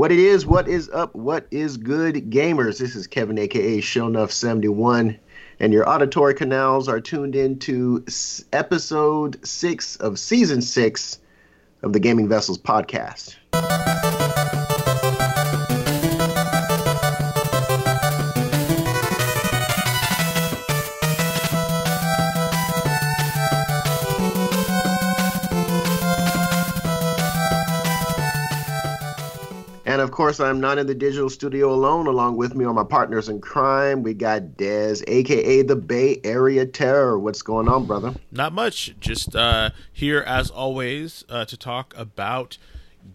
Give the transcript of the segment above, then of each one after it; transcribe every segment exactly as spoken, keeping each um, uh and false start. What it is, what is up, what is good, gamers? This is Kevin, a k a. Shonuff seventy-one, and your auditory canals are tuned in to episode six of season six of the Gaming Vessels podcast. And of course, I'm not in the digital studio alone. Along with me are my partners in crime. We got Dez, a k a the Bay Area Terror. What's going on, brother? Not much. Just uh, here, as always, uh, to talk about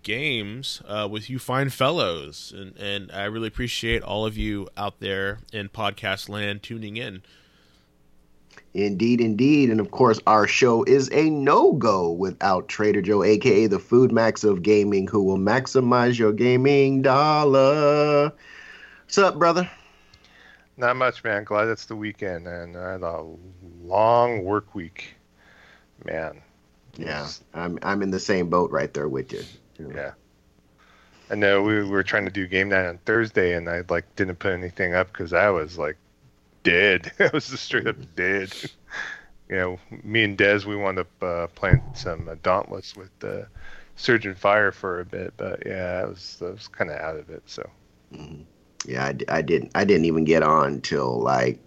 games uh, with you fine fellows. And, and I really appreciate all of you out there in podcast land tuning in. Indeed, indeed. And of course, our show is a no-go without Trader Joe, a k a the Food Max of Gaming, who will maximize your gaming dollar. What's up, brother? Not much, man. Glad it's the weekend, and I had a long work week, man. Yeah, I'm I'm in the same boat right there with you. Yeah. I know we were trying to do game night on Thursday, and I like didn't put anything up because I was like, dead. I was just straight up dead. You know, me and Dez, we wound up uh, playing some uh, Dauntless with uh, Surge and Fire for a bit, but yeah, I was I was kind of out of it. So mm-hmm. yeah, I, I didn't I didn't even get on till like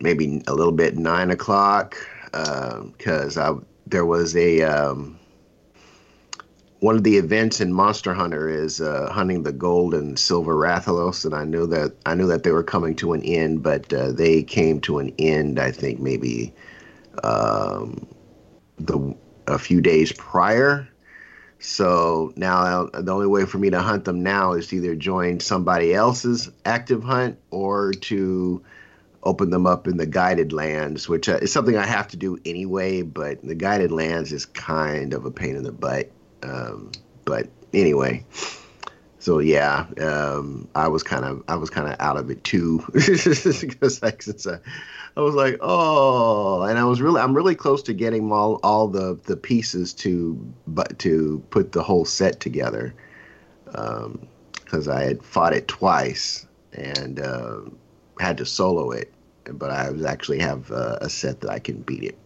maybe a little bit nine o'clock because um, I there was a um, one of the events in Monster Hunter is uh, hunting the gold and silver Rathalos, and I knew that I knew that they were coming to an end, but uh, they came to an end, I think maybe um, the a few days prior. So now I'll, the only way for me to hunt them now is to either join somebody else's active hunt or to open them up in the guided lands, which is something I have to do anyway. But the guided lands is kind of a pain in the butt. Um, but anyway, so yeah, um, I was kind of, I was kind of out of it too, because like, since I, I was like, oh, and I was really, I'm really close to getting all, all the, the pieces to, but to put the whole set together. Um, cause I had fought it twice and, uh, had to solo it, but I was actually have uh, a set that I can beat it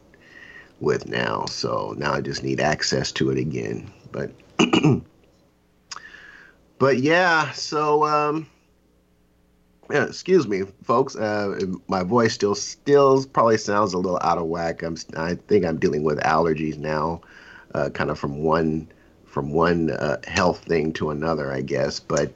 with now. So now I just need access to it again. But, but yeah, so, um, yeah, excuse me, folks. Uh, my voice still, still probably sounds a little out of whack. I'm, I think I'm dealing with allergies now, uh, kind of from one, from one uh, health thing to another, I guess. But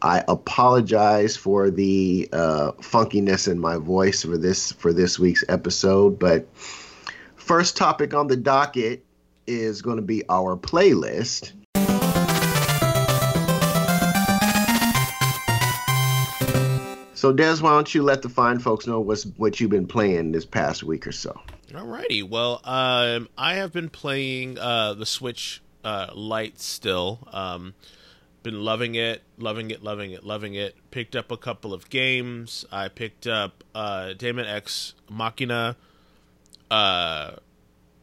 I apologize for the uh, funkiness in my voice for this, for this week's episode. But first topic on the docket is going to be our playlist. So, Dez, why don't you let the fine folks know what's what you've been playing this past week or so? Alrighty. Well, um, I have been playing uh, the Switch uh, Lite still. Um, been loving it, loving it, loving it, loving it. Picked up a couple of games. I picked up uh, Daemon X Machina. Uh,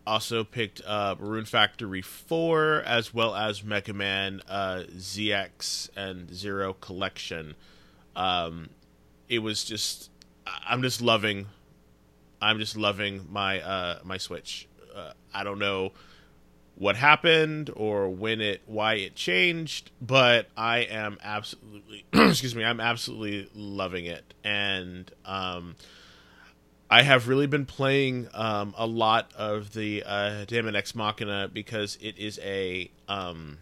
also picked up Rune Factory four, as well as Mega Man uh, Z X and Zero Collection. Um, it was just, I'm just loving, I'm just loving my uh, my Switch. Uh, I don't know what happened or when it, why it changed, but I am absolutely, excuse me, I'm absolutely loving it. And um. I have really been playing um, a lot of the uh, Daemon X Machina because it is a, um,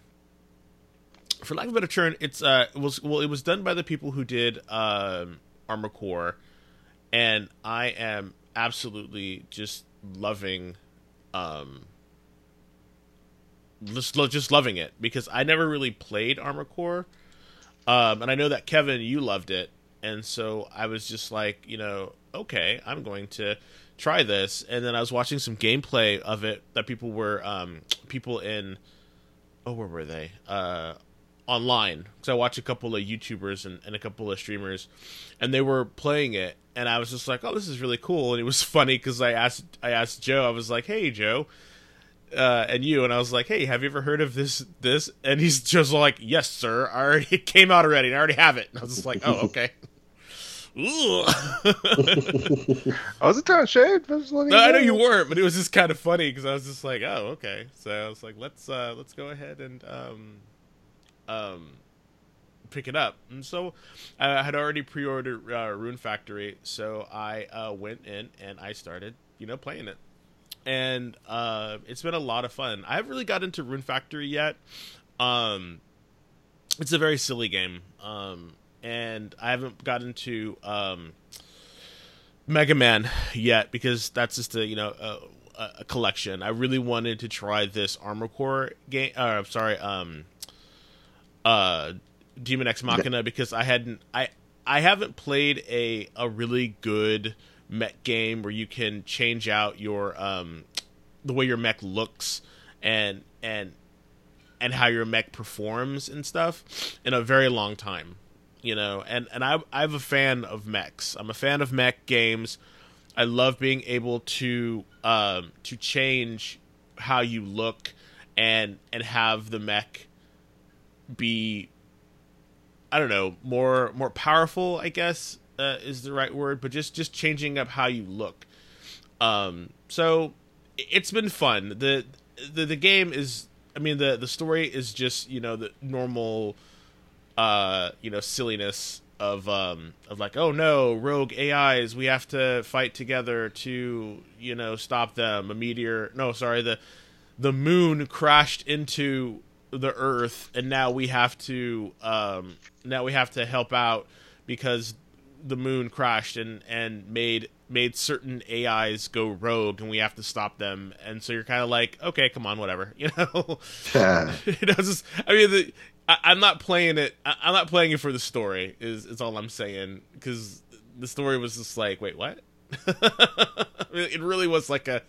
for lack of a better term, it's uh, it was well, it was done by the people who did um, Armored Core, and I am absolutely just loving, um, just lo- just loving it because I never really played Armored Core, um, and I know that Kevin, you loved it, and so I was just like, you know, okay, I'm going to try this. And then I was watching some gameplay of it that people were, um, people in, oh, where were they? Uh, online. Because I watched a couple of YouTubers and, and a couple of streamers, and they were playing it. And I was just like, oh, this is really cool. And it was funny because I asked, I asked Joe, I was like, hey, Joe, uh, and you, and I was like, hey, have you ever heard of this, this? And he's just like, yes, sir. I already, it came out already, and I already have it. And I was just like, oh, okay. I wasn't trying to shade. I, was no, I know you weren't, but it was just kind of funny because I was just like, oh, okay. So I was like, let's uh, let's go ahead and um, um, pick it up. And so I had already pre-ordered uh, Rune Factory, so I uh, went in and I started, you know, playing it, and uh, it's been a lot of fun. I haven't really got into Rune Factory yet. Um, it's a very silly game. Um, And I haven't gotten to um, Mega Man yet because that's just a you know a, a collection. I really wanted to try this Armored Core game. Uh, I'm sorry, um, uh, Daemon X Machina, because I hadn't I I haven't played a a really good mech game where you can change out your um, the way your mech looks and and and how your mech performs and stuff in a very long time. You know, and, and I, I'm a fan of mechs. I'm a fan of mech games. I love being able to um, to change how you look and and have the mech be, I don't know, more more powerful, I guess, uh, is the right word. But just, just changing up how you look. Um, so it's been fun. The, the the game is, I mean, the the story is just, you know, the normal... Uh, you know, silliness of um, of like, oh no, rogue A Is, we have to fight together to, you know, stop them. A meteor, no, sorry, the the moon crashed into the Earth, and now we have to um, now we have to help out because the moon crashed and and made made certain A Is go rogue, and we have to stop them. And so you're kind of like, okay, come on, whatever, you know. Yeah. It was just, I mean, the. I, I'm not playing it. I, I'm not playing it for the story. Is is all I'm saying? Because the story was just like, wait, what? It really was like a,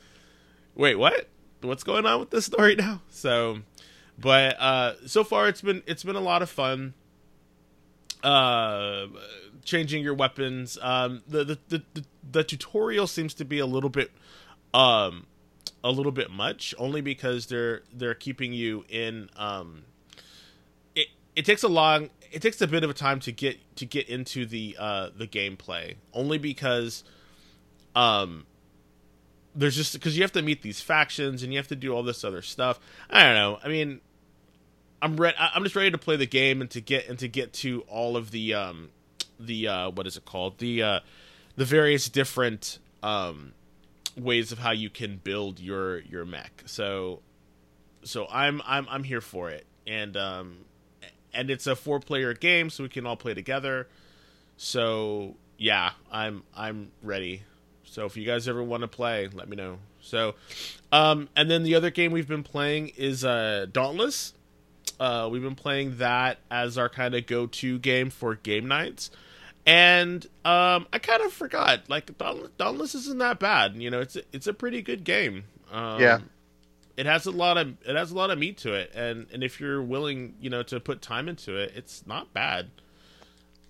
wait, what? What's going on with this story now? So, but uh, so far it's been it's been a lot of fun. Uh, changing your weapons. Um, the the the the, the tutorial seems to be a little bit, um, a little bit much. Only because they're they're keeping you in um. It takes a long, it takes a bit of a time to get to get into the uh, the gameplay, only because um, there's just because you have to meet these factions and you have to do all this other stuff. I don't know. I mean, I'm re- I'm just ready to play the game and to get and to get to all of the um, the uh, what is it called the uh, the various different um, ways of how you can build your your mech. So so I'm I'm I'm here for it, and. Um, And it's a four-player game, so we can all play together. So yeah, I'm I'm ready. So if you guys ever want to play, let me know. So, um, and then the other game we've been playing is uh, Dauntless. Uh, we've been playing that as our kind of go-to game for game nights. And um, I kind of forgot, like Daunt- Dauntless isn't that bad. You know, it's a, it's a pretty good game. Um, yeah. It has a lot of it has a lot of meat to it, and, and if you're willing, you know, to put time into it, it's not bad.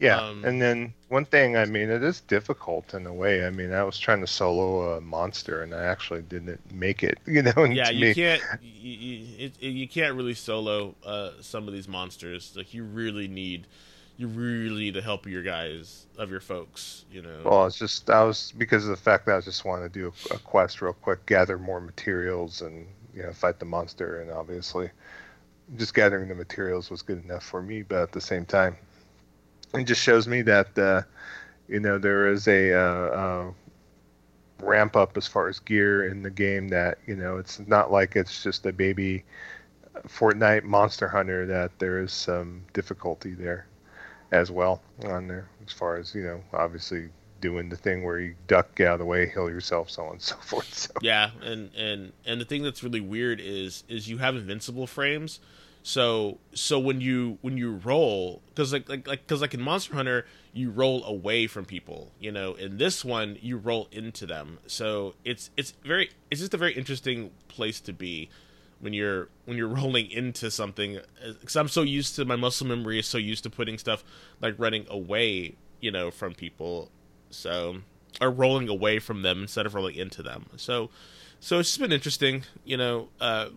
Yeah, um, and then one thing, I mean, it is difficult in a way. I mean, I was trying to solo a monster, and I actually didn't make it. You know, and yeah, you me... can't you, you, it, you can't really solo uh, some of these monsters. Like you really need you really need the help of your guys of your folks. You know. Well, it's just I was because of the fact that I just wanted to do a, a quest real quick, gather more materials and. You know, fight the monster, and obviously just gathering the materials was good enough for me. But at the same time, it just shows me that, uh, you know, there is a uh, uh, ramp up as far as gear in the game that, you know, it's not like it's just a baby Fortnite Monster Hunter, that there is some difficulty there as well on there as far as, you know, obviously doing the thing where you duck, get out of the way, heal yourself, so on and so forth. So. Yeah, and, and and the thing that's really weird is is you have invincible frames, so so when you when you roll, because like like like because like in Monster Hunter you roll away from people, you know. In this one you roll into them, so it's it's very it's just a very interesting place to be when you're when you're rolling into something. Because I'm so used to my muscle memory is so used to putting stuff like running away, you know, from people. So, or rolling away from them instead of rolling into them. So, So it's just been interesting, you know, uh,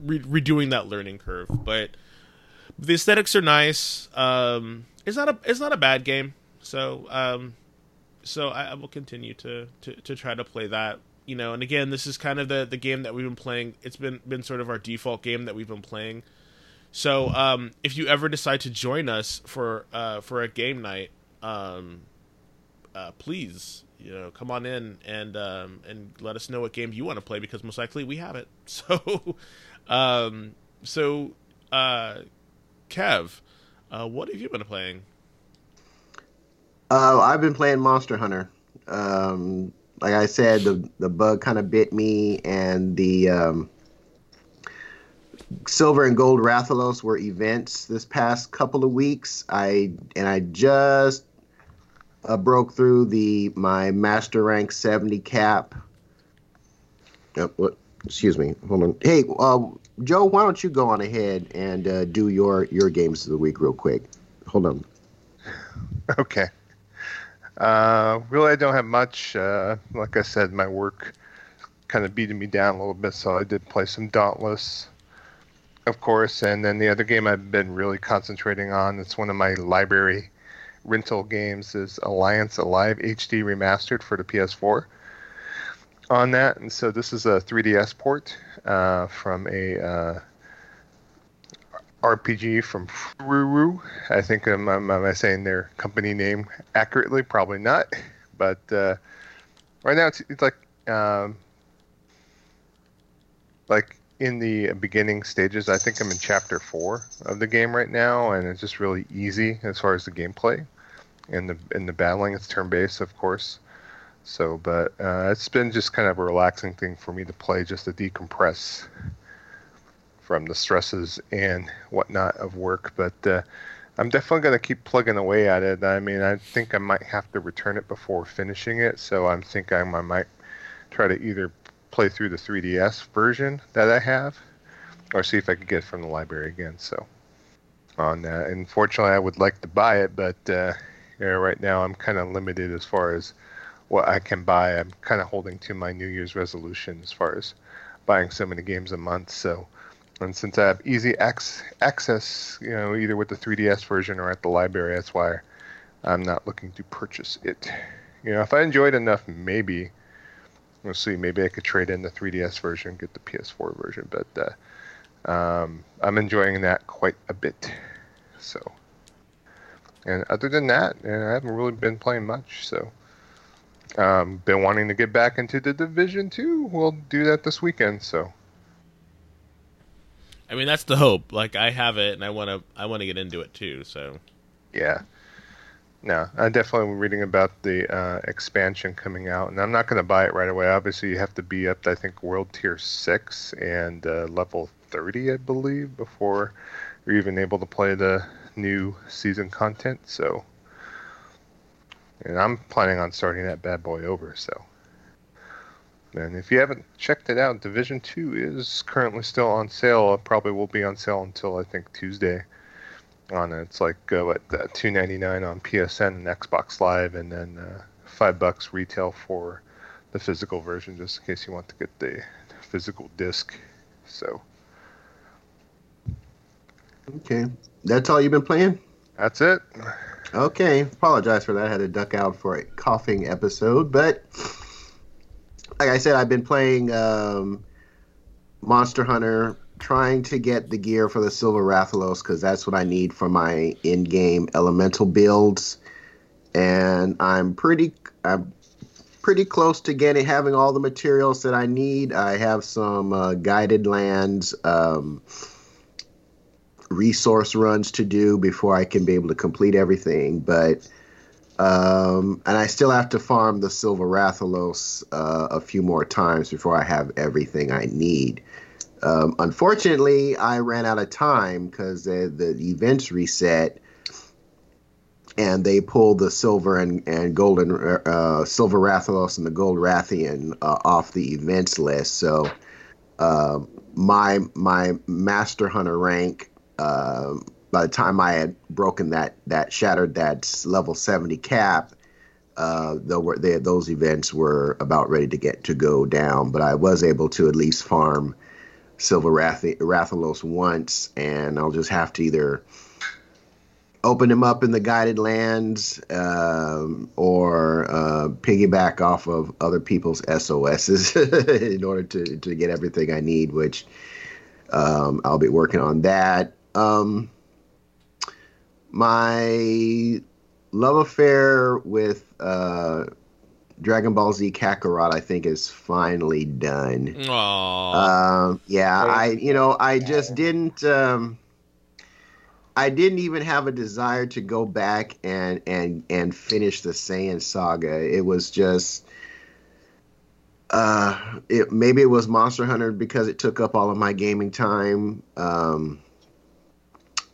re- redoing that learning curve. But the aesthetics are nice. Um, it's not a it's not a bad game. So um, so I, I will continue to, to, to try to play that. You know, and again, this is kind of the, the game that we've been playing. It's been, been sort of our default game that we've been playing. So um, if you ever decide to join us for uh, for a game night, um, uh, please, you know, come on in and um, and let us know what game you want to play, because most likely we have it. So, um, so uh, Kev, uh, what have you been playing? Uh, I've been playing Monster Hunter. Um, like I said, the the bug kind of bit me, and the um, Silver and Gold Rathalos were events this past couple of weeks. I and I just uh, broke through the my Master Rank seventy cap. Uh, what? Excuse me. Hold on. Hey, uh, Joe, why don't you go on ahead and uh, do your your games of the week real quick? Hold on. Okay. Uh, really, I don't have much. Uh, like I said, my work kind of beating me down a little bit, so I did play some Dauntless, of course. And then the other game I've been really concentrating on, it's one of my library rental games, is Alliance Alive H D Remastered for the P S four on that. And so this is a three D S port uh, from a uh, R P G from Fururu. I think I'm, I'm, am I saying their company name accurately? Probably not. But uh, right now it's, it's like um, like in the beginning stages. I think I'm in chapter four of the game right now, and it's just really easy as far as the gameplay and the and the battling. It's turn-based, of course. So, but uh, it's been just kind of a relaxing thing for me to play, just to decompress from the stresses and whatnot of work. But uh, I'm definitely going to keep plugging away at it. I mean, I think I might have to return it before finishing it, so I'm thinking I might try to either play through the three D S version that I have, or see if I can get it from the library again. So, on that, unfortunately, I would like to buy it, but uh, you know, right now I'm kind of limited as far as what I can buy. I'm kind of holding to my New Year's resolution as far as buying so many games a month. So. And since I have easy access, you know, either with the three D S version or at the library, that's why I'm not looking to purchase it. You know, if I enjoy it enough, maybe, we'll see, maybe I could trade in the three D S version and get the P S four version. But uh, um, I'm enjoying that quite a bit. So, and other than that, you know, I haven't really been playing much. So, um, been wanting to get back into the Division two. We'll do that this weekend, so. I mean, that's the hope. Like, I have it, and I want to I want to get into it, too, so. Yeah. No, I definitely was reading about the uh, expansion coming out, and I'm not going to buy it right away. Obviously, you have to be up to, I think, World Tier six and uh, Level thirty, I believe, before you're even able to play the new season content, so. And I'm planning on starting that bad boy over, so. And if you haven't checked it out, Division two is currently still on sale. It probably will be on sale until, I think, Tuesday. On It's like, uh, what, uh, two ninety-nine on P S N and Xbox Live, and then uh, five bucks retail for the physical version, just in case you want to get the physical disc. So. Okay. That's all you've been playing? That's it. Okay. Apologize for that. I had to duck out for a coughing episode, but... Like I said, I've been playing um, Monster Hunter, trying to get the gear for the Silver Rathalos, because that's what I need for my in-game elemental builds, and I'm pretty, I'm pretty close to getting having all the materials that I need. I have some uh, guided lands, um, resource runs to do before I can be able to complete everything, but. Um, and I still have to farm the Silver Rathalos uh, a few more times before I have everything I need. Um, unfortunately, I ran out of time because the, the events reset, and they pulled the Silver and, and Golden uh, Silver Rathalos and the Gold Rathian uh, off the events list. So uh, my my Master Hunter rank. Uh, By the time I had broken that, that shattered that level seventy cap, Uh, though were they, those events were about ready to get to go down, but I was able to at least farm Silver Rathalos once, and I'll just have to either open him up in the guided lands um, or uh, piggyback off of other people's S O Ss in order to, to get everything I need, which um, I'll be working on that. Um, my love affair with uh, Dragon Ball Z Kakarot, I think, is finally done. Aww. Um, yeah, I you know I just didn't um, I didn't even have a desire to go back and and and finish the Saiyan saga. It was just uh, it maybe it was Monster Hunter because it took up all of my gaming time. Um,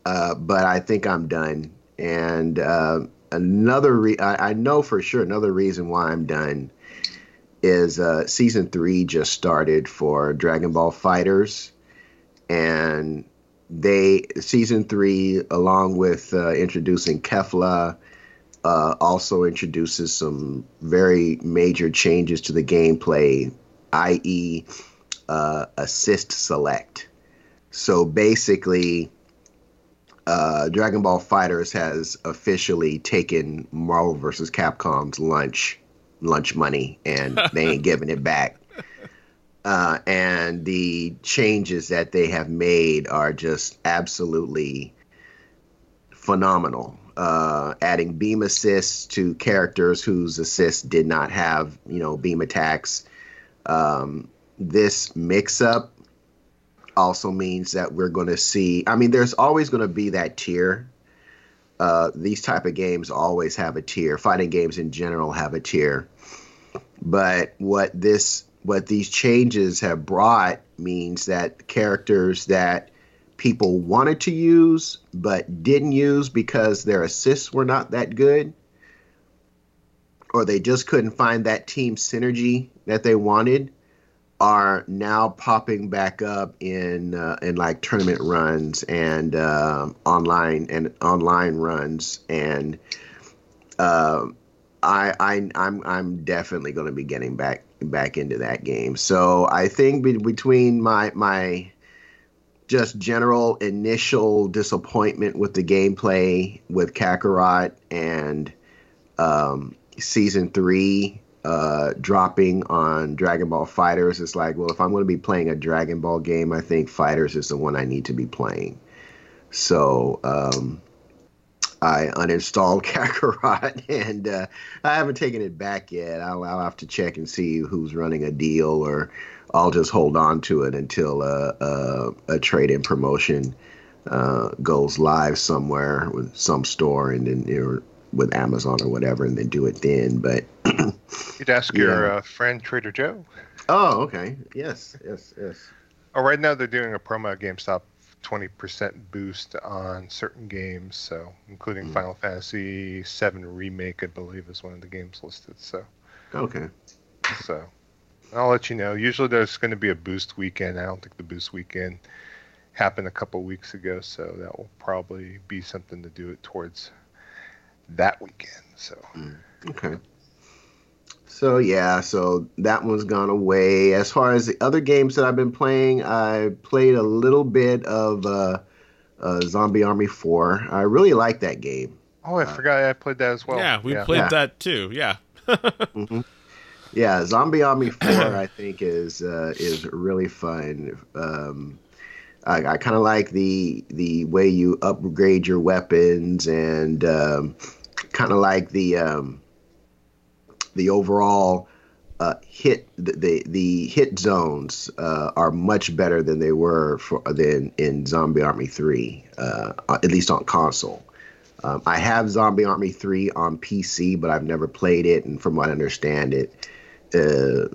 uh, but I think I'm done. And uh, another, re- I, I know for sure another reason why I'm done is uh, season three just started for Dragon Ball FighterZ, and they season three, along with uh, introducing Kefla, uh, also introduces some very major changes to the gameplay, that is, uh, assist select. So basically, Uh, Dragon Ball FighterZ has officially taken Marvel versus. Capcom's lunch lunch money, and they ain't giving it back. Uh, and the changes that they have made are just absolutely phenomenal. Uh, adding beam assists to characters whose assists did not have, you know, beam attacks. Um, this mix-up also means that we're going to see, I mean, there's always going to be that tier. Uh, these type of games always have a tier. Fighting games in general have a tier. But what this, what these changes have brought means that characters that people wanted to use but didn't use because their assists were not that good, or they just couldn't find that team synergy that they wanted, are now popping back up in uh, in like tournament runs and uh, online and online runs, and uh, I I I'm I'm definitely going to be getting back back into that game. So I think be- between my my just general initial disappointment with the gameplay with Kakarot and um, season three Uh, dropping on Dragon Ball FighterZ, it's like, well, if I'm going to be playing a Dragon Ball game, I think FighterZ is the one I need to be playing. So um, I uninstalled Kakarot, and uh, I haven't taken it back yet. I'll, I'll have to check and see who's running a deal, or I'll just hold on to it until uh, uh, a trade-in promotion uh, goes live somewhere with some store, and then you're with Amazon or whatever, and then do it then. But you'd ask yeah. your uh, friend Trader Joe. Oh, okay. Yes, yes, yes. Oh, right now they're doing a promo at GameStop, twenty percent boost on certain games, so including mm. Final Fantasy seven Remake, I believe, is one of the games listed. So okay. So I'll let you know. Usually there's going to be a boost weekend. I don't think the boost weekend happened a couple weeks ago, so that will probably be something to do it towards that weekend. So mm. okay. So yeah, so that one's gone away. As far as the other games that I've been playing, I played a little bit of uh, uh, Zombie Army four. I really like that game. Oh, I uh, forgot I played that as well. Yeah, we yeah. played yeah. that too. Yeah. mm-hmm. Yeah, Zombie Army four I think is uh, is really fun. Um, I, I kind of like the the way you upgrade your weapons, and um, kind of like the um, the overall uh, hit the the hit zones uh, are much better than they were for than in Zombie Army three, uh, at least on console. Um, I have Zombie Army three on P C, but I've never played it, and from what I understand, it Uh,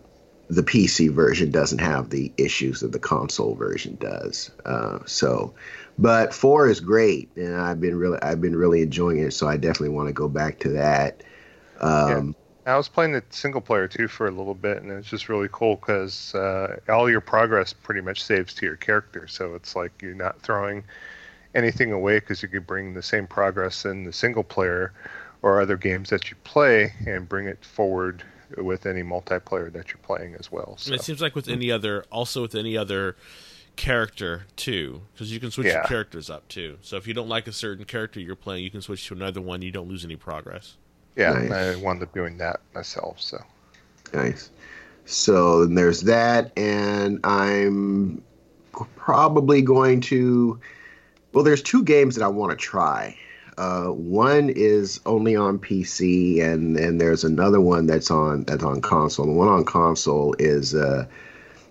the P C version doesn't have the issues that the console version does. Uh, so, but four is great, and I've been really, I've been really enjoying it. So I definitely want to go back to that. Um, yeah. I was playing the single player too for a little bit, and it's just really cool because uh, all your progress pretty much saves to your character. So it's like you're not throwing anything away because you could bring the same progress in the single player or other games that you play and bring it forward with any multiplayer that you're playing as well. So. It seems like with any other, also with any other character too, because you can switch yeah. your characters up too. So if you don't like a certain character you're playing, you can switch to another one. You don't lose any progress. Yeah, nice. I wound up doing that myself. So nice. So then there's that, and I'm probably going to. Well, there's two games that I want to try. Uh, one is only on P C, and and there's another one that's on that's on console. The one on console is uh,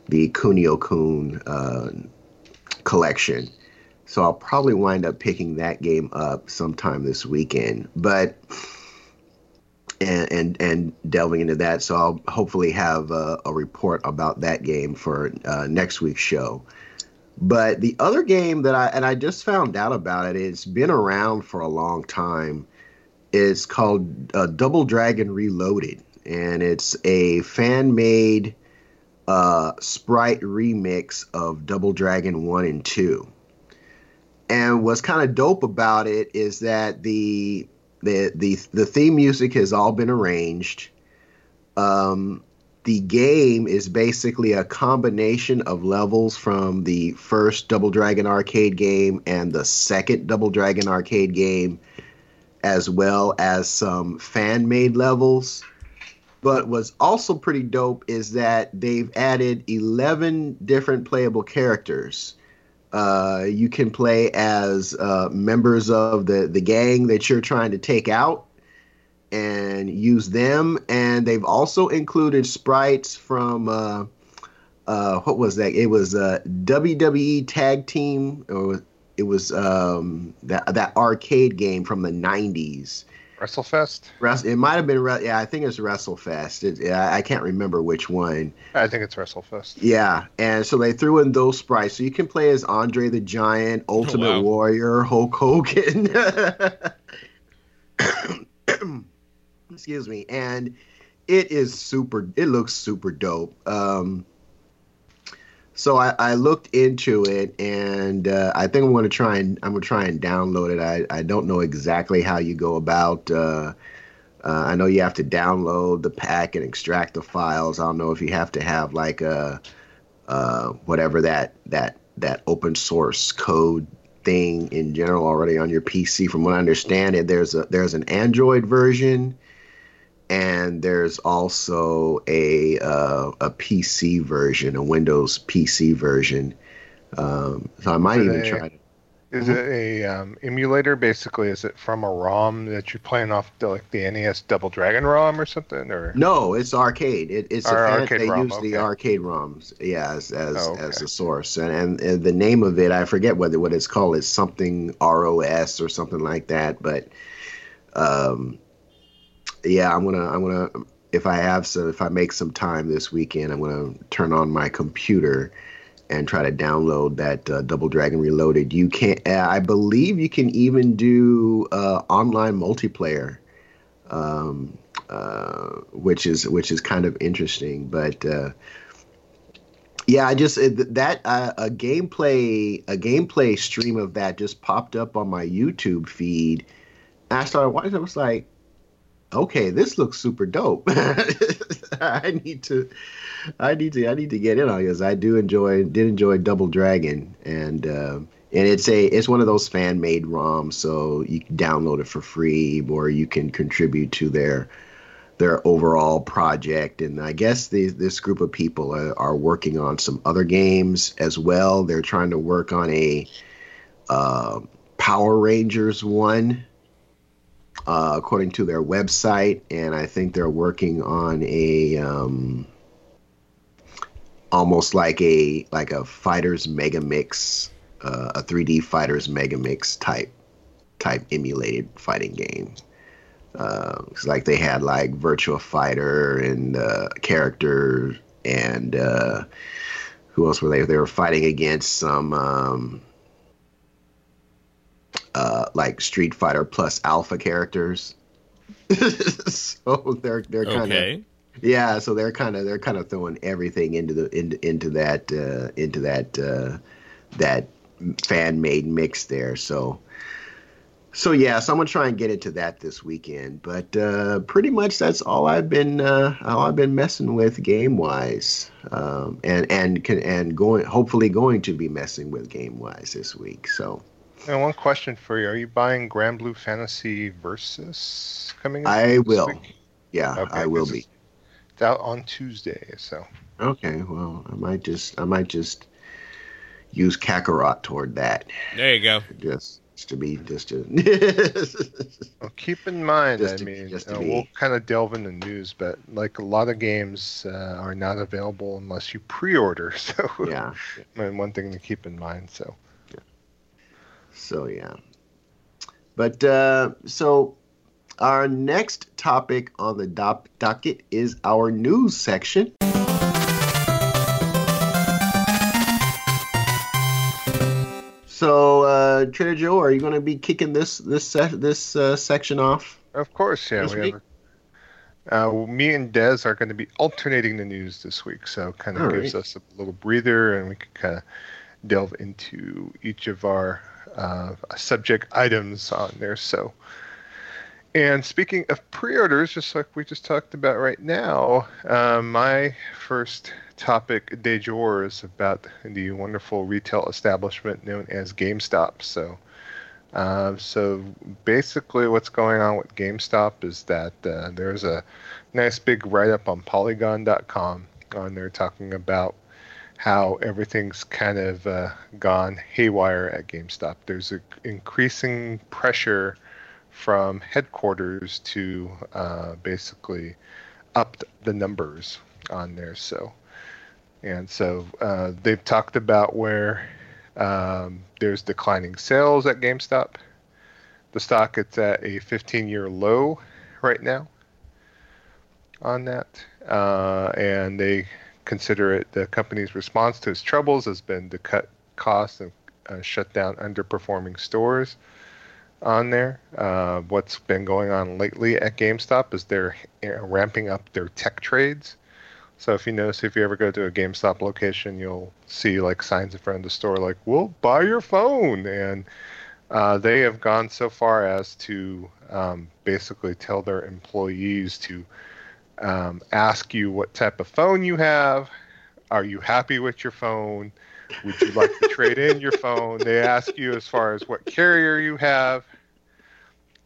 the Kunio-kun uh, collection. So I'll probably wind up picking that game up sometime this weekend. But and and, and delving into that, so I'll hopefully have a, a report about that game for uh, next week's show. But the other game that I, and I just found out about it, it's been around for a long time, is called uh, Double Dragon Reloaded. And it's a fan-made uh, sprite remix of Double Dragon one and two. And what's kind of dope about it is that the the the, the theme music has all been arranged. Um The game is basically a combination of levels from the first Double Dragon arcade game and the second Double Dragon arcade game, as well as some fan-made levels. But what's also pretty dope is that they've added eleven different playable characters. Uh, you can play as uh, members of the, the gang that you're trying to take out and use them, and they've also included sprites from uh uh what was that it was uh W W E tag team, or it was um that that arcade game from the nineties, WrestleFest. It might have been yeah I think it's WrestleFest. It, I can't remember which one. I think it's WrestleFest. Yeah, and so they threw in those sprites, so you can play as Andre the Giant, Ultimate oh, wow. Warrior, Hulk Hogan. Excuse me, and it is super. It looks super dope. Um, so I, I looked into it, and uh, I think I'm going to try and I'm going to try and download it. I, I don't know exactly how you go about. Uh, uh, I know you have to download the pack and extract the files. I don't know if you have to have like a uh, whatever that that that open source code thing in general already on your P C. From what I understand it, there's a there's an Android version. And there's also a uh, a P C version, a Windows P C version. Um, so I might even try it. Is it a um, emulator? Basically, is it from a ROM that you're playing off the, like the N E S Double Dragon ROM or something? Or no, it's arcade. It, it's Our a fan, arcade they ROM, use okay. the arcade ROMs, yeah, as as, oh, okay. as the source. And, and and the name of it, I forget whether what it's called. It's something R O S or something like that. But um. Yeah, I'm gonna. I'm gonna. If I have some, if I make some time this weekend, I'm gonna turn on my computer and try to download that uh, Double Dragon Reloaded. You can. I believe you can even do uh, online multiplayer, um, uh, which is which is kind of interesting. But uh, yeah, I just that uh, a gameplay a gameplay stream of that just popped up on my YouTube feed. And I started watching. I was like, okay, this looks super dope. I need to, I need to, I need to get in on it, because I do enjoy, did enjoy Double Dragon, and uh, and it's a, it's one of those fan made ROMs, so you can download it for free, or you can contribute to their, their overall project. And I guess the, this group of people are, are working on some other games as well. They're trying to work on a uh, Power Rangers one. Uh, according to their website, and I think they're working on a um, almost like a like a fighters mega mix, uh, a three D fighters mega mix type type emulated fighting game. Uh, it's like they had like Virtua Fighter and uh, character, and uh, who else were they? They were fighting against some. Um, Uh, like Street Fighter Plus Alpha characters, so they're they're kind of okay. yeah. So they're kind of they're kind of throwing everything into the into into that uh, into that uh, that fan made mix there. So So, yeah, so I'm going to try and get into that this weekend. But uh, pretty much that's all I've been uh, all I've been messing with game-wise, um, and and can, and going hopefully going to be messing with game-wise this week. So, and one question for you. Are you buying Grand Blue Fantasy Versus coming up? I will. Week? Yeah, okay, I will be. It's out on Tuesday, so. Okay, well, I might just I might just use Kakarot toward that. There you go. Just... to be just to well, keep in mind just I to, mean just uh, we'll kind of delve into news, but like a lot of games uh, are not available unless you pre-order, so yeah. One thing to keep in mind, so yeah. so yeah but uh so our next topic on the doc- docket is our news section. So, uh, Trader Joe, are you going to be kicking this this se- this uh, section off? Of course, yeah. We have a, uh, me and Dez are going to be alternating the news this week, so it kind of gives right. us a little breather, and we can kind of delve into each of our uh, subject items on there. So, and speaking of pre-orders, just like we just talked about right now, uh, my first topic de jour is about the wonderful retail establishment known as GameStop. So, uh, so basically, what's going on with GameStop is that uh, there's a nice big write-up on Polygon dot com on there talking about how everything's kind of uh, gone haywire at GameStop. There's a increasing pressure from headquarters to uh, basically up the numbers on there. So. And so uh, they've talked about where um, there's declining sales at GameStop. The stock, it's at a fifteen-year low right now on that. Uh, and they consider it the company's response to its troubles has been to cut costs and uh, shut down underperforming stores on there. Uh, what's been going on lately at GameStop is they're ramping up their tech trades. So if you notice, if you ever go to a GameStop location, you'll see like signs in front of the store like, we'll buy your phone. And uh, they have gone so far as to um, basically tell their employees to um, ask you what type of phone you have. Are you happy with your phone? Would you like to trade in your phone? They ask you as far as what carrier you have.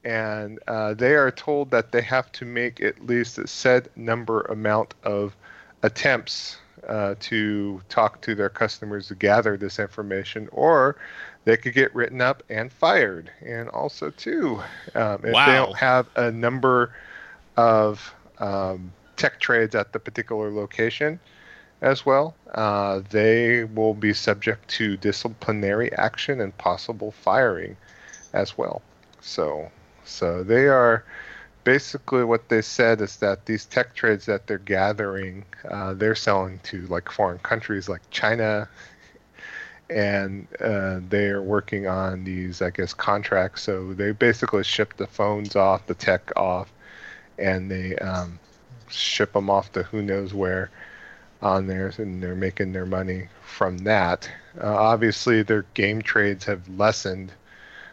And uh, they are told that they have to make at least a set number amount of attempts uh, to talk to their customers to gather this information, or they could get written up and fired. And also, too, um, if wow. they don't have a number of um, tech trades at the particular location as well, uh, they will be subject to disciplinary action and possible firing as well. So so they are basically what they said is that these tech trades that they're gathering, uh, they're selling to like foreign countries like China, and uh, they are working on these, I guess, contracts. So they basically ship the phones off, the tech off, and they um, ship them off to who knows where on there, and they're making their money from that. Uh, obviously, their game trades have lessened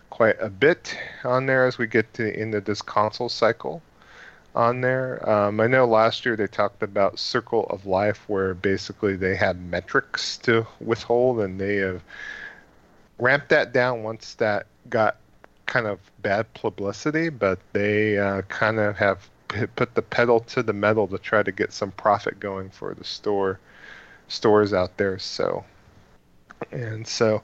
quite a bit on there as we get to the end of this console cycle on there. Um, I know last year they talked about Circle of Life, where basically they had metrics to withhold, and they have ramped that down once that got kind of bad publicity, but they uh, kind of have put the pedal to the metal to try to get some profit going for the store stores out there. So, and so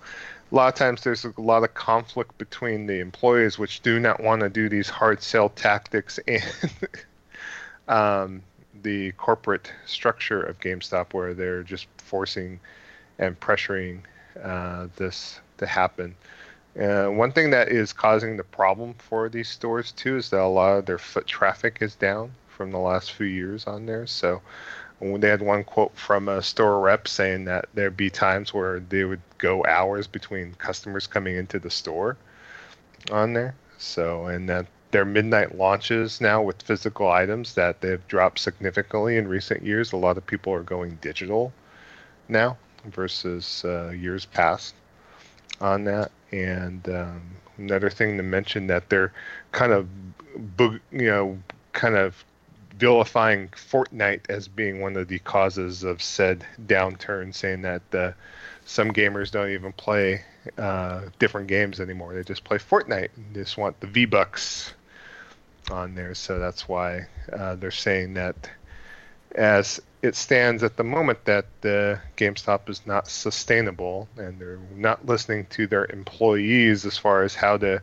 a lot of times there's a lot of conflict between the employees, which do not want to do these hard sell tactics, and um, the corporate structure of GameStop, where they're just forcing and pressuring uh, this to happen. Uh, one thing that is causing the problem for these stores, too, is that a lot of their foot traffic is down from the last few years on there. So they had one quote from a store rep saying that there'd be times where they would go hours between customers coming into the store on there. So, and that their midnight launches now with physical items that they've dropped significantly in recent years. A lot of people are going digital now versus uh, years past on that. And um, another thing to mention that they're kind of, you know, kind of vilifying Fortnite as being one of the causes of said downturn, saying that uh, some gamers don't even play uh, different games anymore. They just play Fortnite and just want the V-Bucks on there. So that's why uh, they're saying that as it stands at the moment that the uh, GameStop is not sustainable, and they're not listening to their employees as far as how to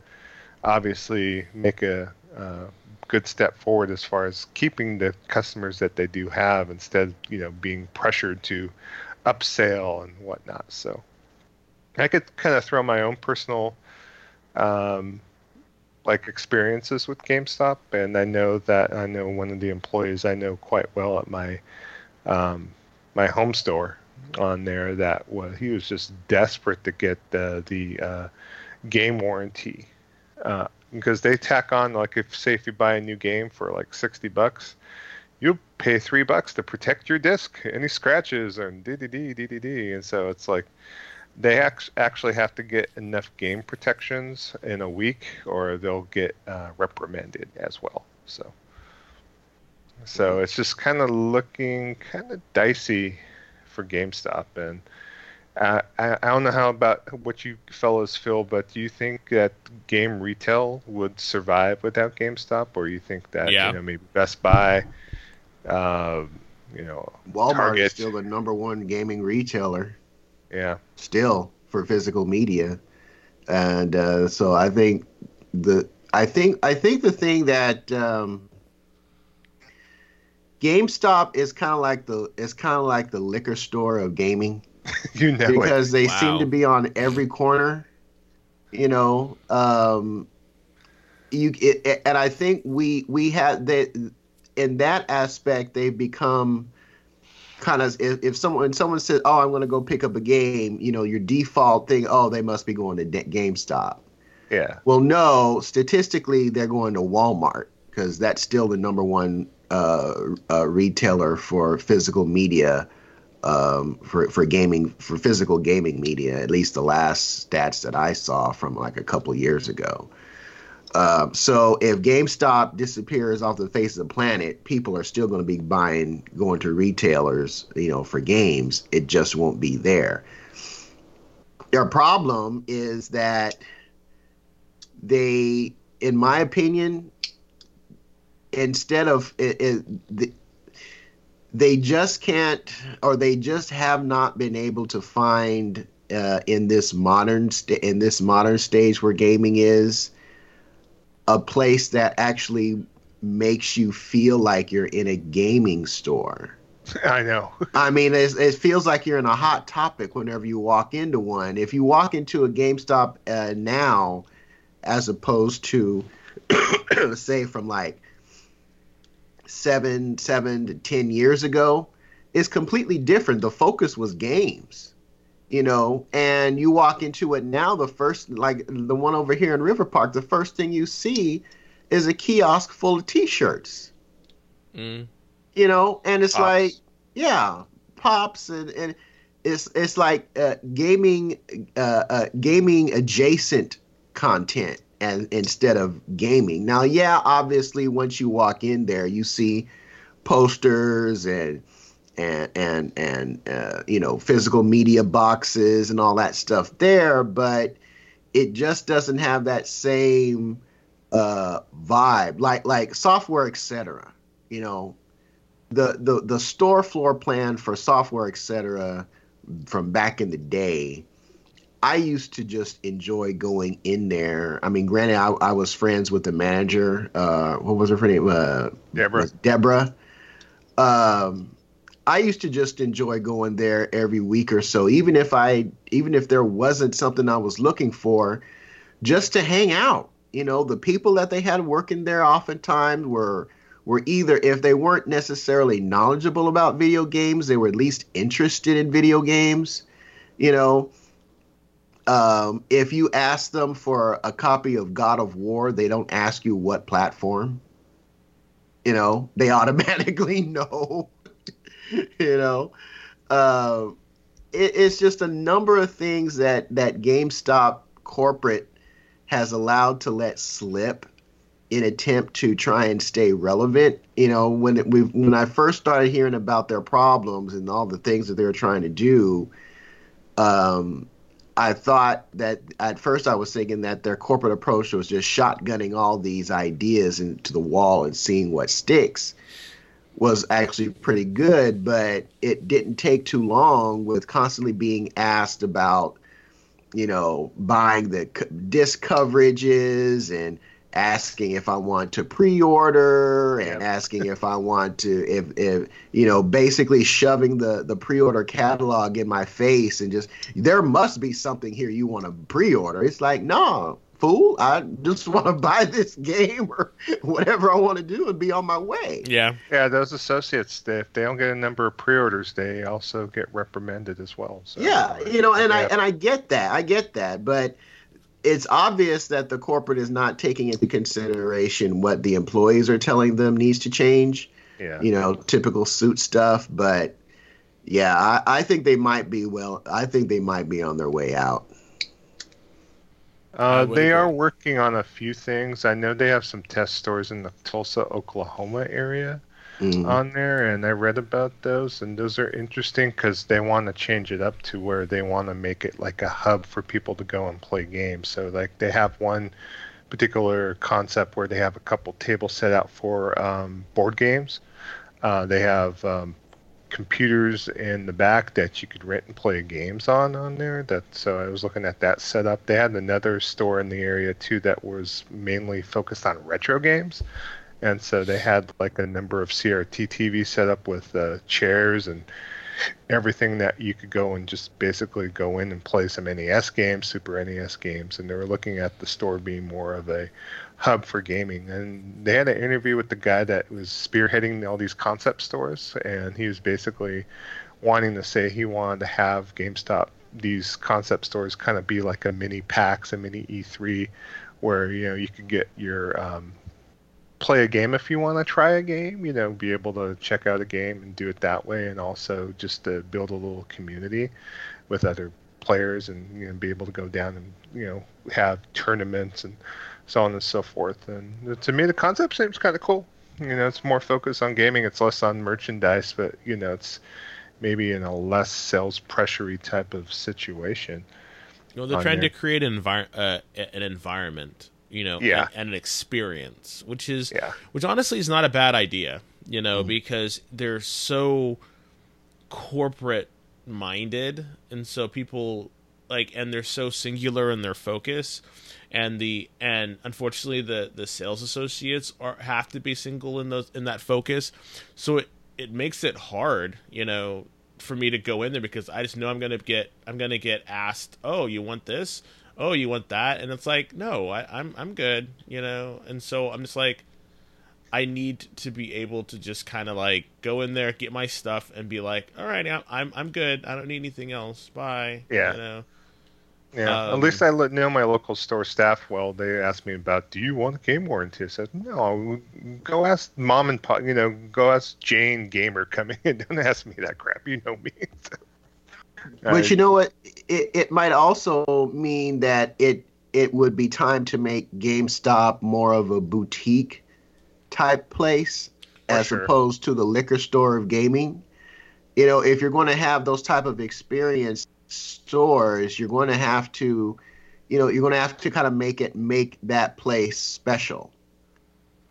obviously make a uh, good step forward as far as keeping the customers that they do have, instead of, you know, being pressured to upsell and whatnot. So I could kind of throw my own personal um, like experiences with GameStop, and I know that I know one of the employees I know quite well at my um my home store on there, that was, he was just desperate to get the the uh game warranty, uh because they tack on, like, if say if you buy a new game for like sixty bucks, you pay three bucks to protect your disc, any scratches and d d d d d d, and so it's like they act- actually have to get enough game protections in a week or they'll get uh reprimanded as well. So So it's just kind of looking kind of dicey for GameStop. And uh, I, I don't know how about what you fellas feel, but do you think that game retail would survive without GameStop? Or you think that, yeah. you know, maybe Best Buy, uh, you know, Walmart Target. Is still the number one gaming retailer. Yeah. Still for physical media. And uh, so I think the I think I think the thing that um, GameStop is kind of like the it's kind of like the liquor store of gaming, you know, because it. they wow. seem to be on every corner, you know. Um, you it, and I think we we had that in that aspect. They've become kind of if, if someone when someone says, "Oh, I'm going to go pick up a game," you know, your default thing, "Oh, they must be going to de- GameStop." Yeah. Well, no, statistically, they're going to Walmart because that's still the number one. Uh, a retailer for physical media, um, for for gaming, for physical gaming media. At least the last stats that I saw from like a couple years ago. Um, so if GameStop disappears off the face of the planet, people are still going to be buying, going to retailers, you know, for games. It just won't be there. Their problem is that they, in my opinion. Instead of it, it, they just can't, or they just have not been able to find uh, in this modern st- in this modern stage where gaming is, a place that actually makes you feel like you're in a gaming store. I know. I mean, it's, it feels like you're in a Hot Topic whenever you walk into one. If you walk into a GameStop uh, now, as opposed to, say, from like. Seven, seven to ten years ago, is completely different. The focus was games, you know. And you walk into it now, the first, like the one over here in River Park, the first thing you see is a kiosk full of T-shirts, mm. you know. And it's pops. like, yeah, pops, and, and it's it's like uh, gaming, uh, uh, gaming adjacent content. And instead of gaming. Now, yeah, obviously, once you walk in there, you see posters and and and and uh, you know, physical media boxes and all that stuff there, but it just doesn't have that same uh, vibe. Like like Software et cetera. You know, the the the store floor plan for Software et cetera from back in the day. I used to just enjoy going in there. I mean, granted, I, I was friends with the manager. Uh, what was her name? Uh, Deborah. Deborah. Um, I used to just enjoy going there every week or so, even if I, even if there wasn't something I was looking for, just to hang out. You know, the people that they had working there oftentimes were were either, if they weren't necessarily knowledgeable about video games, they were at least interested in video games. You know. Um, if you ask them for a copy of God of War, they don't ask you what platform. You know, they automatically know. You know, uh, it, it's just a number of things that, that GameStop corporate has allowed to let slip in attempt to try and stay relevant. You know, when it, we've, when I first started hearing about their problems and all the things that they were trying to do, um, I thought that at first I was thinking that their corporate approach was just shotgunning all these ideas into the wall and seeing what sticks was actually pretty good, but it didn't take too long with constantly being asked about, you know, buying the disc coverages and asking if I want to pre-order and yep. asking if I want to, if, if you know, basically shoving the, the pre-order catalog in my face and just, there must be something here you want to pre-order. It's like, no, fool, I just want to buy this game or whatever I want to do and be on my way. Yeah. Yeah, those associates, if they don't get a number of pre-orders, they also get reprimanded as well. So, yeah, you know, and yeah. I and I get that. I get that, but it's obvious that the corporate is not taking into consideration what the employees are telling them needs to change. Yeah. You know, typical suit stuff. But yeah, I, I think they might be well. I think they might be on their way out. Uh, they are working on a few things. I know they have some test stores in the Tulsa, Oklahoma area mm. on there, and I read about those, and those are interesting because they want to change it up to where they want to make it like a hub for people to go and play games. So like they have one particular concept where they have a couple tables set out for um, board games. Uh, they have um, computers in the back that you could rent and play games on on there. That so I was looking at that setup. They had another store in the area too that was mainly focused on retro games, and so they had like a number of C R T T Vs set up with uh, chairs and everything that you could go and just basically go in and play some N E S games, Super N E S games, and they were looking at the store being more of a hub for gaming. And they had an interview with the guy that was spearheading all these concept stores, and he was basically wanting to say he wanted to have GameStop, these concept stores, kind of be like a mini PAX, a mini E three, where, you know, you could get your um, play a game if you want to try a game, you know, be able to check out a game and do it that way, and also just to build a little community with other players and, you know, be able to go down and, you know, have tournaments and so on and so forth. And to me, the concept seems kind of cool. You know, it's more focused on gaming, it's less on merchandise, but, you know, it's maybe in a less sales pressure-y type of situation. Well, they're trying there. to create an, envir- uh, an environment, you know, yeah. and, and an experience, which is, yeah. which honestly is not a bad idea, you know, mm-hmm. because they're so corporate-minded, and so people, like, and they're so singular in their focus. And the and unfortunately the, the sales associates are have to be single in those in that focus, so it, it makes it hard, you know, for me to go in there because I just know I'm gonna get I'm gonna get asked, oh, you want this, oh, you want that, and it's like, no, I, I'm I'm good, you know, and so I'm just like, I need to be able to just kind of like go in there, get my stuff, and be like, all right, I'm I'm good, I don't need anything else, bye, yeah, you know. Yeah, um, at least I know my local store staff well. They asked me about, do you want a game warranty? I said, no, go ask mom and pop, you know, go ask Jane Gamer coming in. Don't ask me that crap. You know me. But I, you know what? It, it might also mean that it, it would be time to make GameStop more of a boutique type place as sure. opposed to the liquor store of gaming. You know, if you're going to have those type of experience stores, you're going to have to, you know, you're going to have to kind of make it make that place special.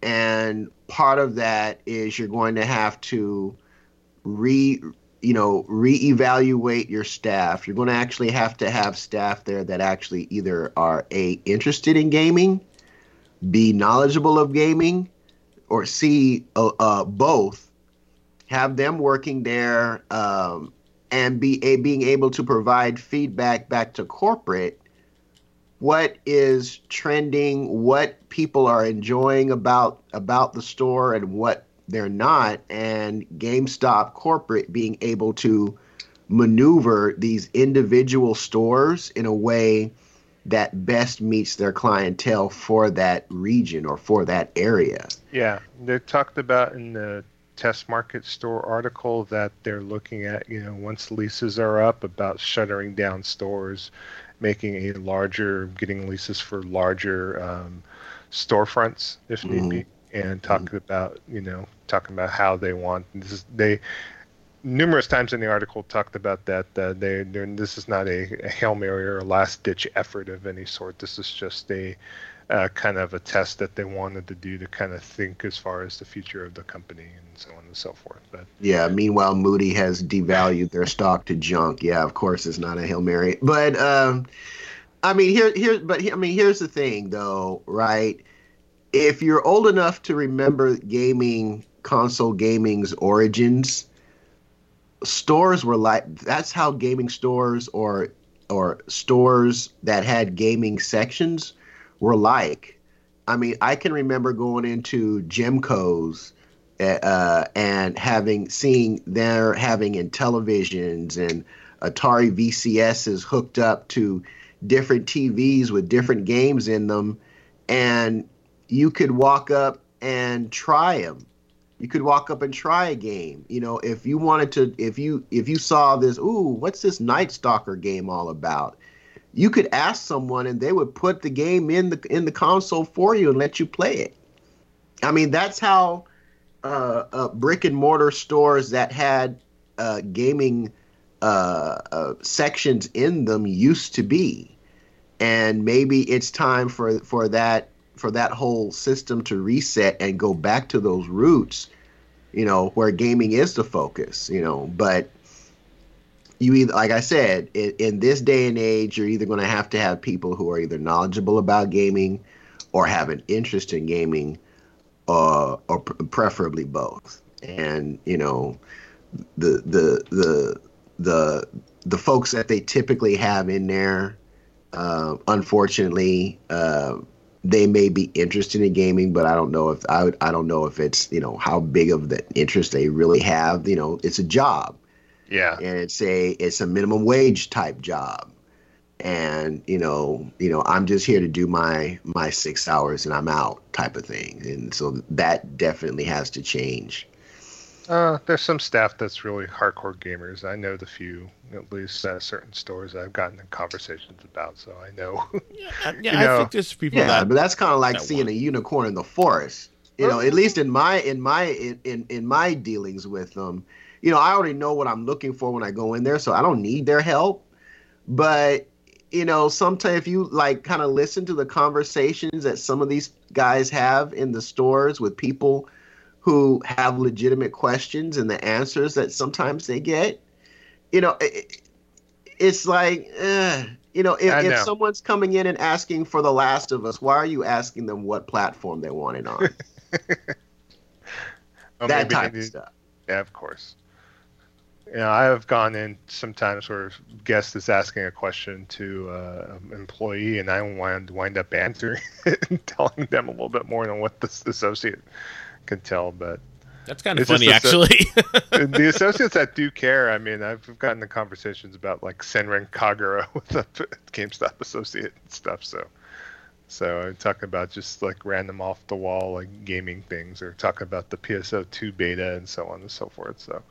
And part of that is you're going to have to re, you know, reevaluate your staff. You're going to actually have to have staff there that actually either are A, interested in gaming, B, knowledgeable of gaming, or C, uh, uh, both. Have them working there, um, and be a, being able to provide feedback back to corporate, what is trending, what people are enjoying about about the store and what they're not, and GameStop corporate being able to maneuver these individual stores in a way that best meets their clientele for that region or for that area. Yeah, they talked about in the test market store article that they're looking at, you know, once leases are up, about shuttering down stores, making a larger, getting leases for larger um, storefronts if mm-hmm. need be, and talking mm-hmm. about, you know, talking about how they want this is, they. Numerous times in the article talked about that uh, they this is not a, a Hail Mary or a last-ditch effort of any sort. This is just a uh, kind of a test that they wanted to do to kind of think as far as the future of the company and so on and so forth. But yeah, meanwhile, Moody has devalued their stock to junk. Yeah, of course, it's not a Hail Mary. But um, I mean, here, here, but I mean, here's the thing, though, right? If you're old enough to remember gaming, console gaming's origins. Stores were like that's how gaming stores or or stores that had gaming sections were like. I mean, I can remember going into Gemco's uh, and having seeing their having in televisions and Atari V C Ss hooked up to different T Vs with different games in them, and you could walk up and try them. You could walk up and try a game. You know, if you wanted to, if you if you saw this, ooh, what's this Night Stalker game all about? You could ask someone, and they would put the game in the in the console for you and let you play it. I mean, that's how uh, uh, brick and mortar stores that had uh, gaming uh, uh, sections in them used to be. And maybe it's time for for that. for that whole system to reset and go back to those roots, you know, where gaming is the focus, you know, but you either, like I said, in, in this day and age, you're either going to have to have people who are either knowledgeable about gaming or have an interest in gaming, uh, or pr- preferably both. And, you know, the, the, the, the, the folks that they typically have in there, uh, unfortunately, uh, they may be interested in gaming, but I don't know if I, would, I don't know if it's, you know, how big of the interest they really have. You know, it's a job. Yeah. And it's a it's a minimum wage type job. And, you know, you know, I'm just here to do my my six hours and I'm out type of thing. And so that definitely has to change. Uh, there's some staff that's really hardcore gamers. I know the few, at least uh, certain stores I've gotten in conversations about, so I know. Yeah, I, yeah, you know, I think there's people. Yeah, that, but that's kind of like seeing want. a unicorn in the forest. You know, at least in my in my in, in, in my dealings with them, you know, I already know what I'm looking for when I go in there, so I don't need their help. But you know, sometimes if you like kind of listen to the conversations that some of these guys have in the stores with people who have legitimate questions and the answers that sometimes they get, you know, it, it's like, uh, you know, if, know, if someone's coming in and asking for The Last of Us, why are you asking them what platform they want it on? well, that type of stuff. Yeah, of course. You know, I have gone in sometimes where a guest is asking a question to uh, an employee, and I wind, wind up answering it and telling them a little bit more than what this associate can tell. But that's kind of funny, actually. The associates that do care, I mean, I've gotten the conversations about like Senran Kagura with a GameStop associate and stuff. So, so I'm talking about just like random off the wall like gaming things, or talking about the P S O two beta and so on and so forth. So,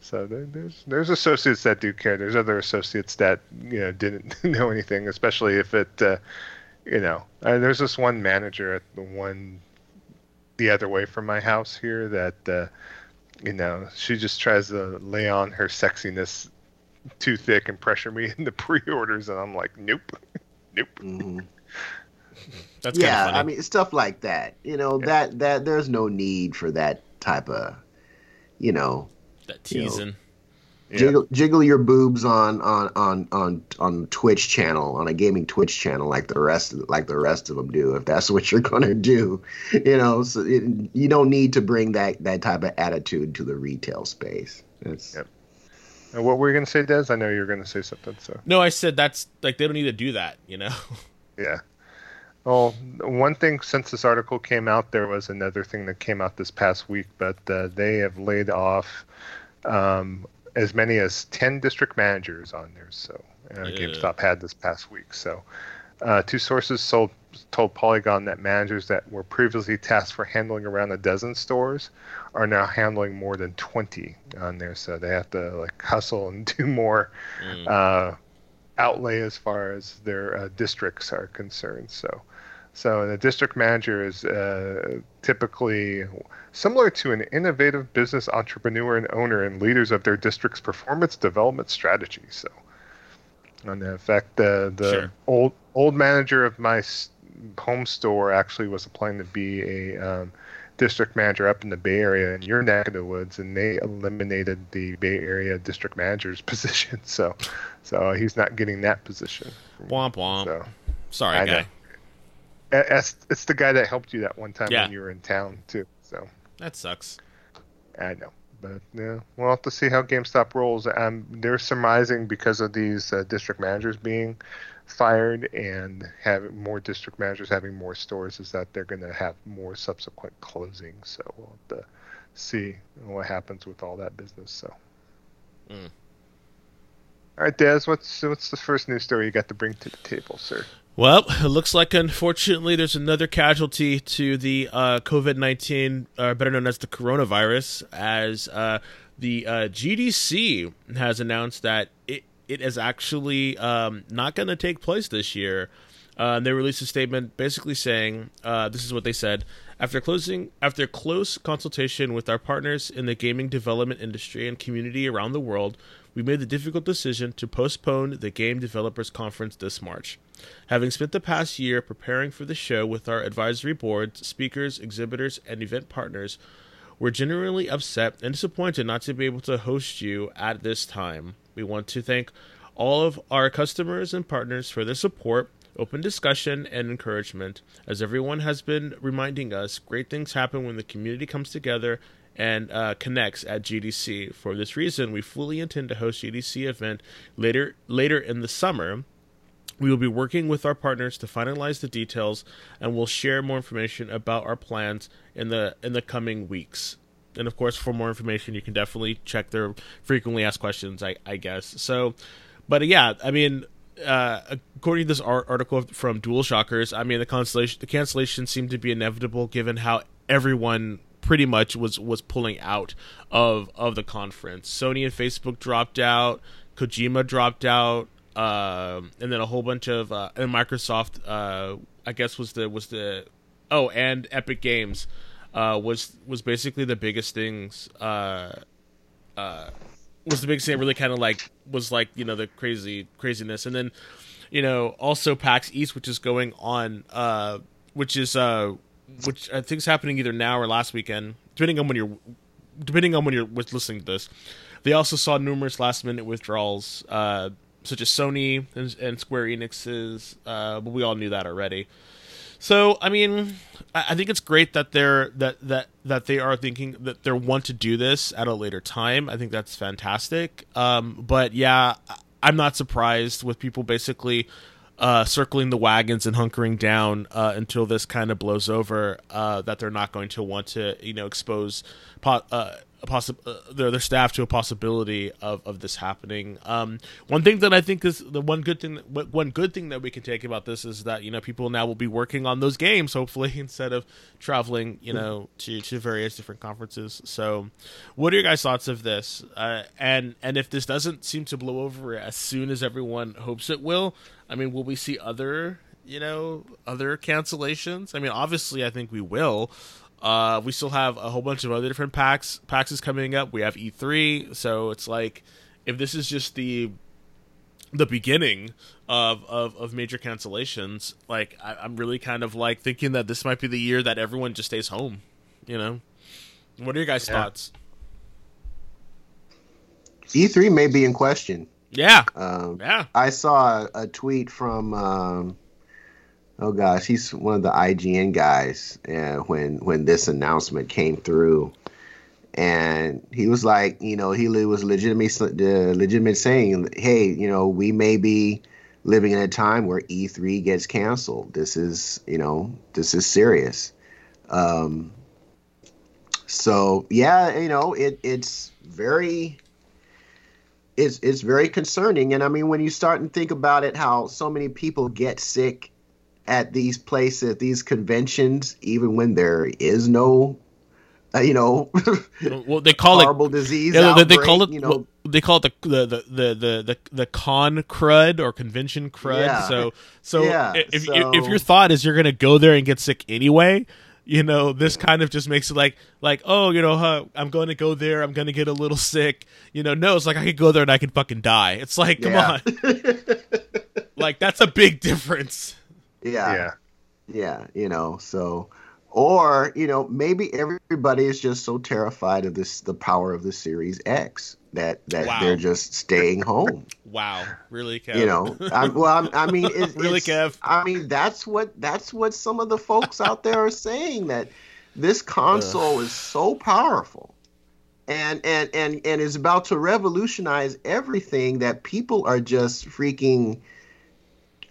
so there's there's associates that do care. There's other associates that, you know, didn't know anything, especially if it, uh, you know, I, there's this one manager at the one. The other way from my house here that uh, you know, she just tries to lay on her sexiness too thick and pressure me into pre-orders, and I'm like, nope, nope. Mm-hmm. That's yeah, funny. I mean, stuff like that. You know, yeah. that that there's no need for that type of, you know, that teasing. You know, yeah. Jiggle, jiggle your boobs on on on on on Twitch channel, on a gaming Twitch channel, like the rest of, like the rest of them do. If that's what you're gonna do, you know, so it, you don't need to bring that, that type of attitude to the retail space. It's... Yep. And what were you gonna say, Des? I know you were gonna say something. So no, I said that's like they don't need to do that, you know. Yeah. Well, one thing since this article came out, there was another thing that came out this past week, but uh, they have laid off. Um, as many as ten district managers on there. So uh, yeah. GameStop had this past week. So uh, two sources sold, told Polygon that managers that were previously tasked for handling around a dozen stores are now handling more than twenty on there. So they have to like hustle and do more mm. uh, outlay as far as their uh, districts are concerned. So, so the district manager is uh, typically similar to an innovative business entrepreneur and owner and leaders of their district's performance development strategy. So, and in fact, the the sure. old old manager of my home store actually was applying to be a um, district manager up in the Bay Area in your neck of the woods, and they eliminated the Bay Area district manager's position. So, so he's not getting that position. Womp womp. So, sorry, I guy. It's, it's the guy that helped you that one time yeah. when you were in town too. So that sucks. I know. But yeah, we'll have to see how GameStop rolls. Um, they're surmising because of these uh, district managers being fired and having more district managers having more stores is that they're going to have more subsequent closings. So we'll have to see what happens with all that business. So, mm. all right, Dez, what's what's the first news story you got to bring to the table, sir? Well, it looks like, unfortunately, there's another casualty to the uh, COVID nineteen, uh, better known as the coronavirus, as uh, the uh, G D C has announced that it, it is actually um, not going to take place this year. Uh, and they released a statement basically saying, uh, this is what they said, after closing, after close consultation with our partners in the gaming development industry and community around the world, we made the difficult decision to postpone the Game Developers Conference this March. Having spent the past year preparing for the show with our advisory boards, speakers, exhibitors, and event partners, we're genuinely upset and disappointed not to be able to host you at this time. We want to thank all of our customers and partners for their support, open discussion, and encouragement. As everyone has been reminding us, great things happen when the community comes together and uh, connects at G D C. For this reason, we fully intend to host a G D C event later later in the summer. We will be working with our partners to finalize the details, and we'll share more information about our plans in the in the coming weeks. And of course, for more information, you can definitely check their frequently asked questions, I, I guess. So, but yeah, I mean, uh, according to this article from Dual Shockers, I mean, the cancellation the cancellation seemed to be inevitable given how everyone pretty much was was pulling out of of the conference. Sony and Facebook dropped out. Kojima dropped out. Um, and then a whole bunch of uh, and Microsoft, uh, I guess was the was the oh and Epic Games uh, was was basically the biggest things uh, uh, was the biggest thing that really kind of like was like you know the crazy craziness, and then you know also PAX East, which is going on, uh, which is uh, which I think is happening either now or last weekend, depending on when you're depending on when you're listening to this. They also saw numerous last minute withdrawals. Uh, Such as Sony and, and Square Enix's, uh, but we all knew that already. So, I mean, I, I think it's great that they're that, that that they are thinking that they want to do this at a later time. I think that's fantastic. Um, but yeah, I'm not surprised with people basically uh, circling the wagons and hunkering down uh, until this kind of blows over. Uh, that they're not going to want to, you know, expose. Po- uh, A possi- uh, their, their staff to a possibility of, of this happening. Um, one thing that I think is the one good thing that, one good thing that we can take about this is that you know people now will be working on those games hopefully instead of traveling you know to, to various different conferences. So, what are your guys' thoughts of this? Uh, and and if this doesn't seem to blow over as soon as everyone hopes it will, I mean, will we see other you know other cancellations? I mean, obviously, I think we will. Uh, we still have a whole bunch of other different packs. Packs is coming up. We have E three, so it's like if this is just the the beginning of of, of major cancellations, like I, I'm really kind of like thinking that this might be the year that everyone just stays home. You know, what are your guys' yeah. thoughts? E three may be in question. Yeah, um, yeah. I saw a tweet from. Um... Oh gosh, he's one of the I G N guys uh, when when this announcement came through, and he was like, you know, he was legitimately uh, legitimate saying, hey, you know, we may be living in a time where E three gets canceled. This is, you know, this is serious. Um, so yeah, you know, it it's very. It's it's very concerning, and I mean, when you start and think about it, how so many people get sick at these places, these conventions, even when there is no, uh, you know, well, they call horrible it, disease yeah, outbreak, they call it, you know. Well, they call it the the the the the, the con crud or convention crud. Yeah. So so yeah, if so. if your thought is you're going to go there and get sick anyway, you know, this kind of just makes it like, like, oh, you know, huh, I'm going to go there. I'm going to get a little sick. You know, no, it's like I could go there and I could fucking die. It's like, come yeah. on. Like, that's a big difference. Yeah. Yeah. Yeah. You know, so, or, you know, maybe everybody is just so terrified of this, the power of the Series X that, that wow. they're just staying home. Wow. Really, Kev? You know, I, well, I, I mean, it's, really, it's, Kev? I mean, that's what, that's what some of the folks out there are saying, that this console Ugh. is so powerful and, and, and, and is about to revolutionize everything that people are just freaking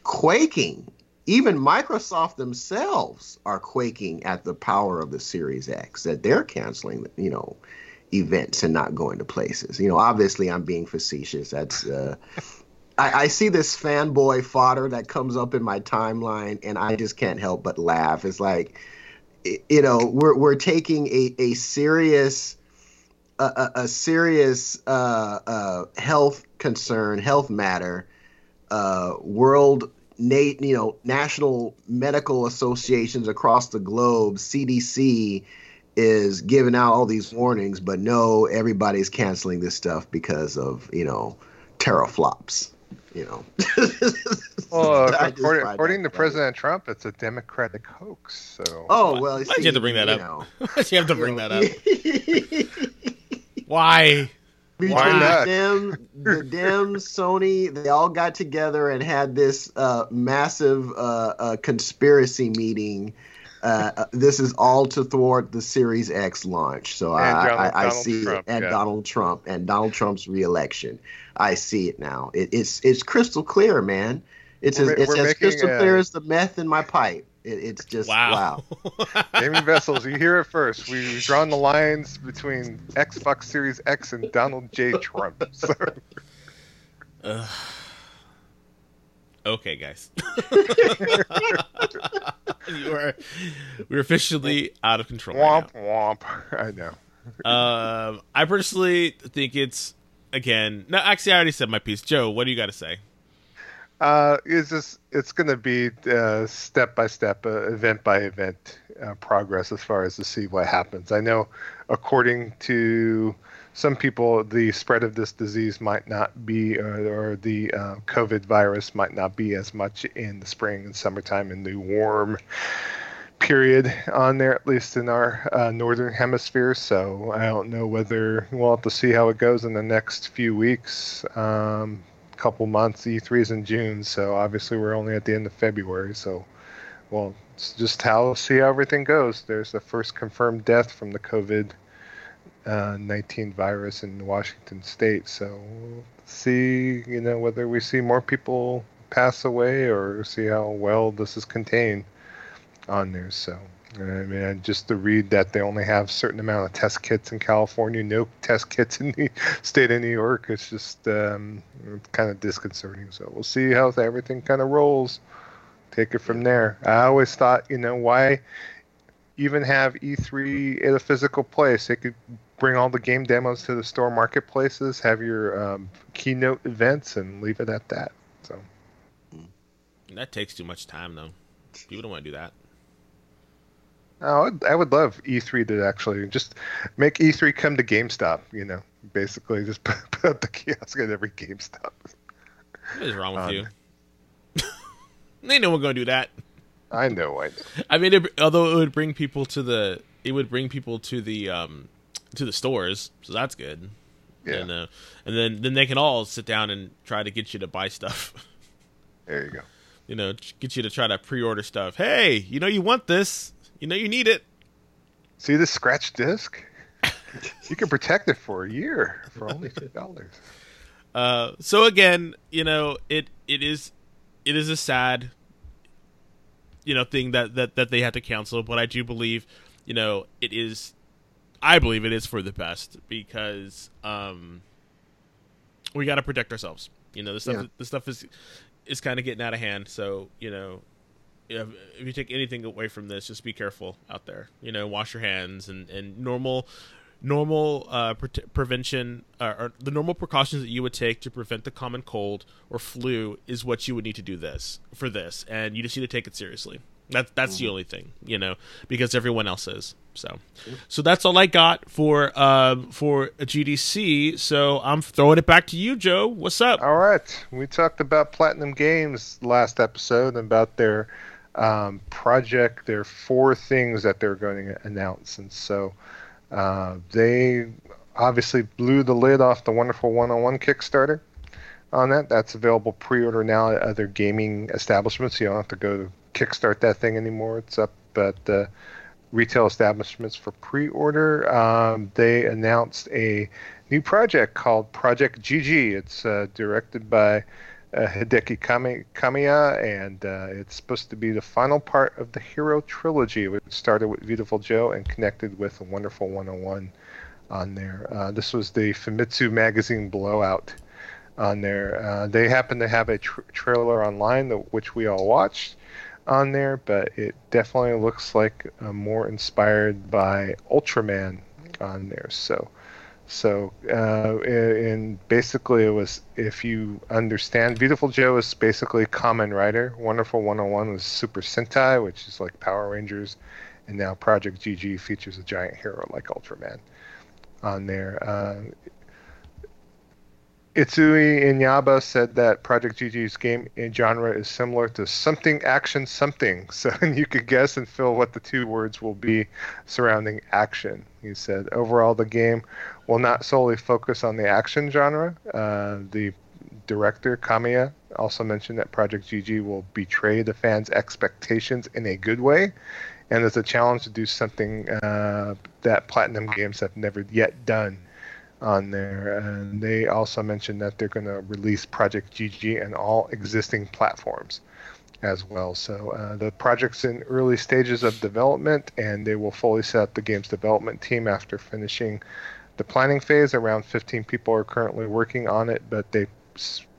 quaking. Even Microsoft themselves are quaking at the power of the Series X, that they're canceling, you know, events and not going to places. You know, obviously I'm being facetious. That's uh, I, I see this fanboy fodder that comes up in my timeline, and I just can't help but laugh. It's like, you know, we're we're taking a a serious a, a serious uh, uh, health concern, health matter, uh, world. Nate, you know, national medical associations across the globe, C D C is giving out all these warnings, but no, everybody's canceling this stuff because of, you know, teraflops, you know. Well, according, according to President it. Trump, it's a Democratic hoax. So. Oh, well. Why'd you have to bring that up? Why'd you have to bring that up? Why? Between Why the Dems, the Dems, Sony, they all got together and had this uh, massive uh, uh, conspiracy meeting. Uh, this is all to thwart the Series X launch. So I, Donald, I, I see Trump, it, and yeah. Donald Trump and Donald Trump's reelection. I see it now. It, it's it's crystal clear, man. It's we're, as, it's as crystal a... clear as the meth in my pipe. It's just wow. wow. Gaming Vessels, you hear it first. We've drawn the lines between Xbox Series X and Donald J. Trump. So. Uh, okay, guys. you are, we're officially out of control. Womp, right womp. I know. Um, I personally think it's, again, no, actually, I already said my piece. Joe, what do you got to say? Uh, it's just it's going to be uh, step by step, uh, event by event uh, progress as far as to see what happens. I know, according to some people, the spread of this disease might not be, or, or the uh, COVID virus might not be as much in the spring and summertime in the warm period on there, at least in our uh, northern hemisphere. So I don't know whether we'll have to see how it goes in the next few weeks. Um, couple months. E three is in June, so obviously we're only at the end of February, so well, it's just how see how everything goes. There's the first confirmed death from the COVID uh, nineteen virus in Washington State, so we'll see, you know, whether we see more people pass away or see how well this is contained on there. So I mean, just to read that they only have a certain amount of test kits in California, no test kits in the state of New York. It's just um, kind of disconcerting. So we'll see how everything kind of rolls. Take it from there. I always thought, you know, why even have E three at a physical place? They could bring all the game demos to the store marketplaces, have your um, keynote events, and leave it at that. So that takes too much time, though. People don't want to do that. Oh, I would love E three to actually just make E three come to GameStop, you know, basically just put, put up the kiosk at every GameStop. What is wrong with um, you? They know we're going to do that. I know, I know. I mean, it, although it would bring people to the, it would bring people to the, um, to the stores, so that's good. Yeah. And, uh, and then, then they can all sit down and try to get you to buy stuff. There you go. You know, get you to try to pre-order stuff. Hey, you know, you want this. You know you need it. See this scratch disc? You can protect it for a year for only two dollars. Uh, so again, you know, it it is it is a sad, you know, thing that, that, that they had to cancel, but I do believe, you know, it is I believe it is for the best, because um, we gotta protect ourselves. You know, this stuff yeah. this stuff is is kinda getting out of hand, so, you know, if, if you take anything away from this, just be careful out there. You know, wash your hands and, and normal normal uh, pre prevention uh, or the normal precautions that you would take to prevent the common cold or flu is what you would need to do this for this. And you just need to take it seriously. That, that's mm-hmm. the only thing, you know, because everyone else is. So, so that's all I got for uh, for a G D C. So I'm throwing it back to you, Joe. What's up? All right. We talked about Platinum Games last episode and about their um, project, their four things that they're going to announce. And so uh, they obviously blew the lid off the Wonderful one oh one Kickstarter on that. That's available pre-order now at other gaming establishments. You don't have to go to Kickstart that thing anymore. It's up at the... Uh, retail establishments for pre-order. Um, they announced a new project called Project G G. It's uh, directed by uh, Hideki Kami Kamiya, and uh, it's supposed to be the final part of the Hero Trilogy, which started with Beautiful Joe and connected with Wonderful one oh one on there. Uh, this was the Famitsu magazine blowout on there. Uh, they happen to have a tr trailer online, that, which we all watched, on there, but it definitely looks like uh, more inspired by Ultraman on there. So, so uh, and basically it was, if you understand, Beautiful Joe is basically Kamen Rider. Wonderful one oh one was Super Sentai, which is like Power Rangers, and now Project G G features a giant hero like Ultraman on there. Uh, Itsui Inyaba said that Project G G's game genre is similar to something action something, so you could guess and feel what the two words will be surrounding action. He said, overall, the game will not solely focus on the action genre. Uh, the director, Kamiya, also mentioned that Project G G will betray the fans' expectations in a good way, and it's a challenge to do something uh, that Platinum Games have never yet done on there. And they also mentioned that they're going to release Project G G on all existing platforms as well. So uh, the project's in early stages of development, and they will fully set up the game's development team after finishing the planning phase. Around fifteen people are currently working on it, but they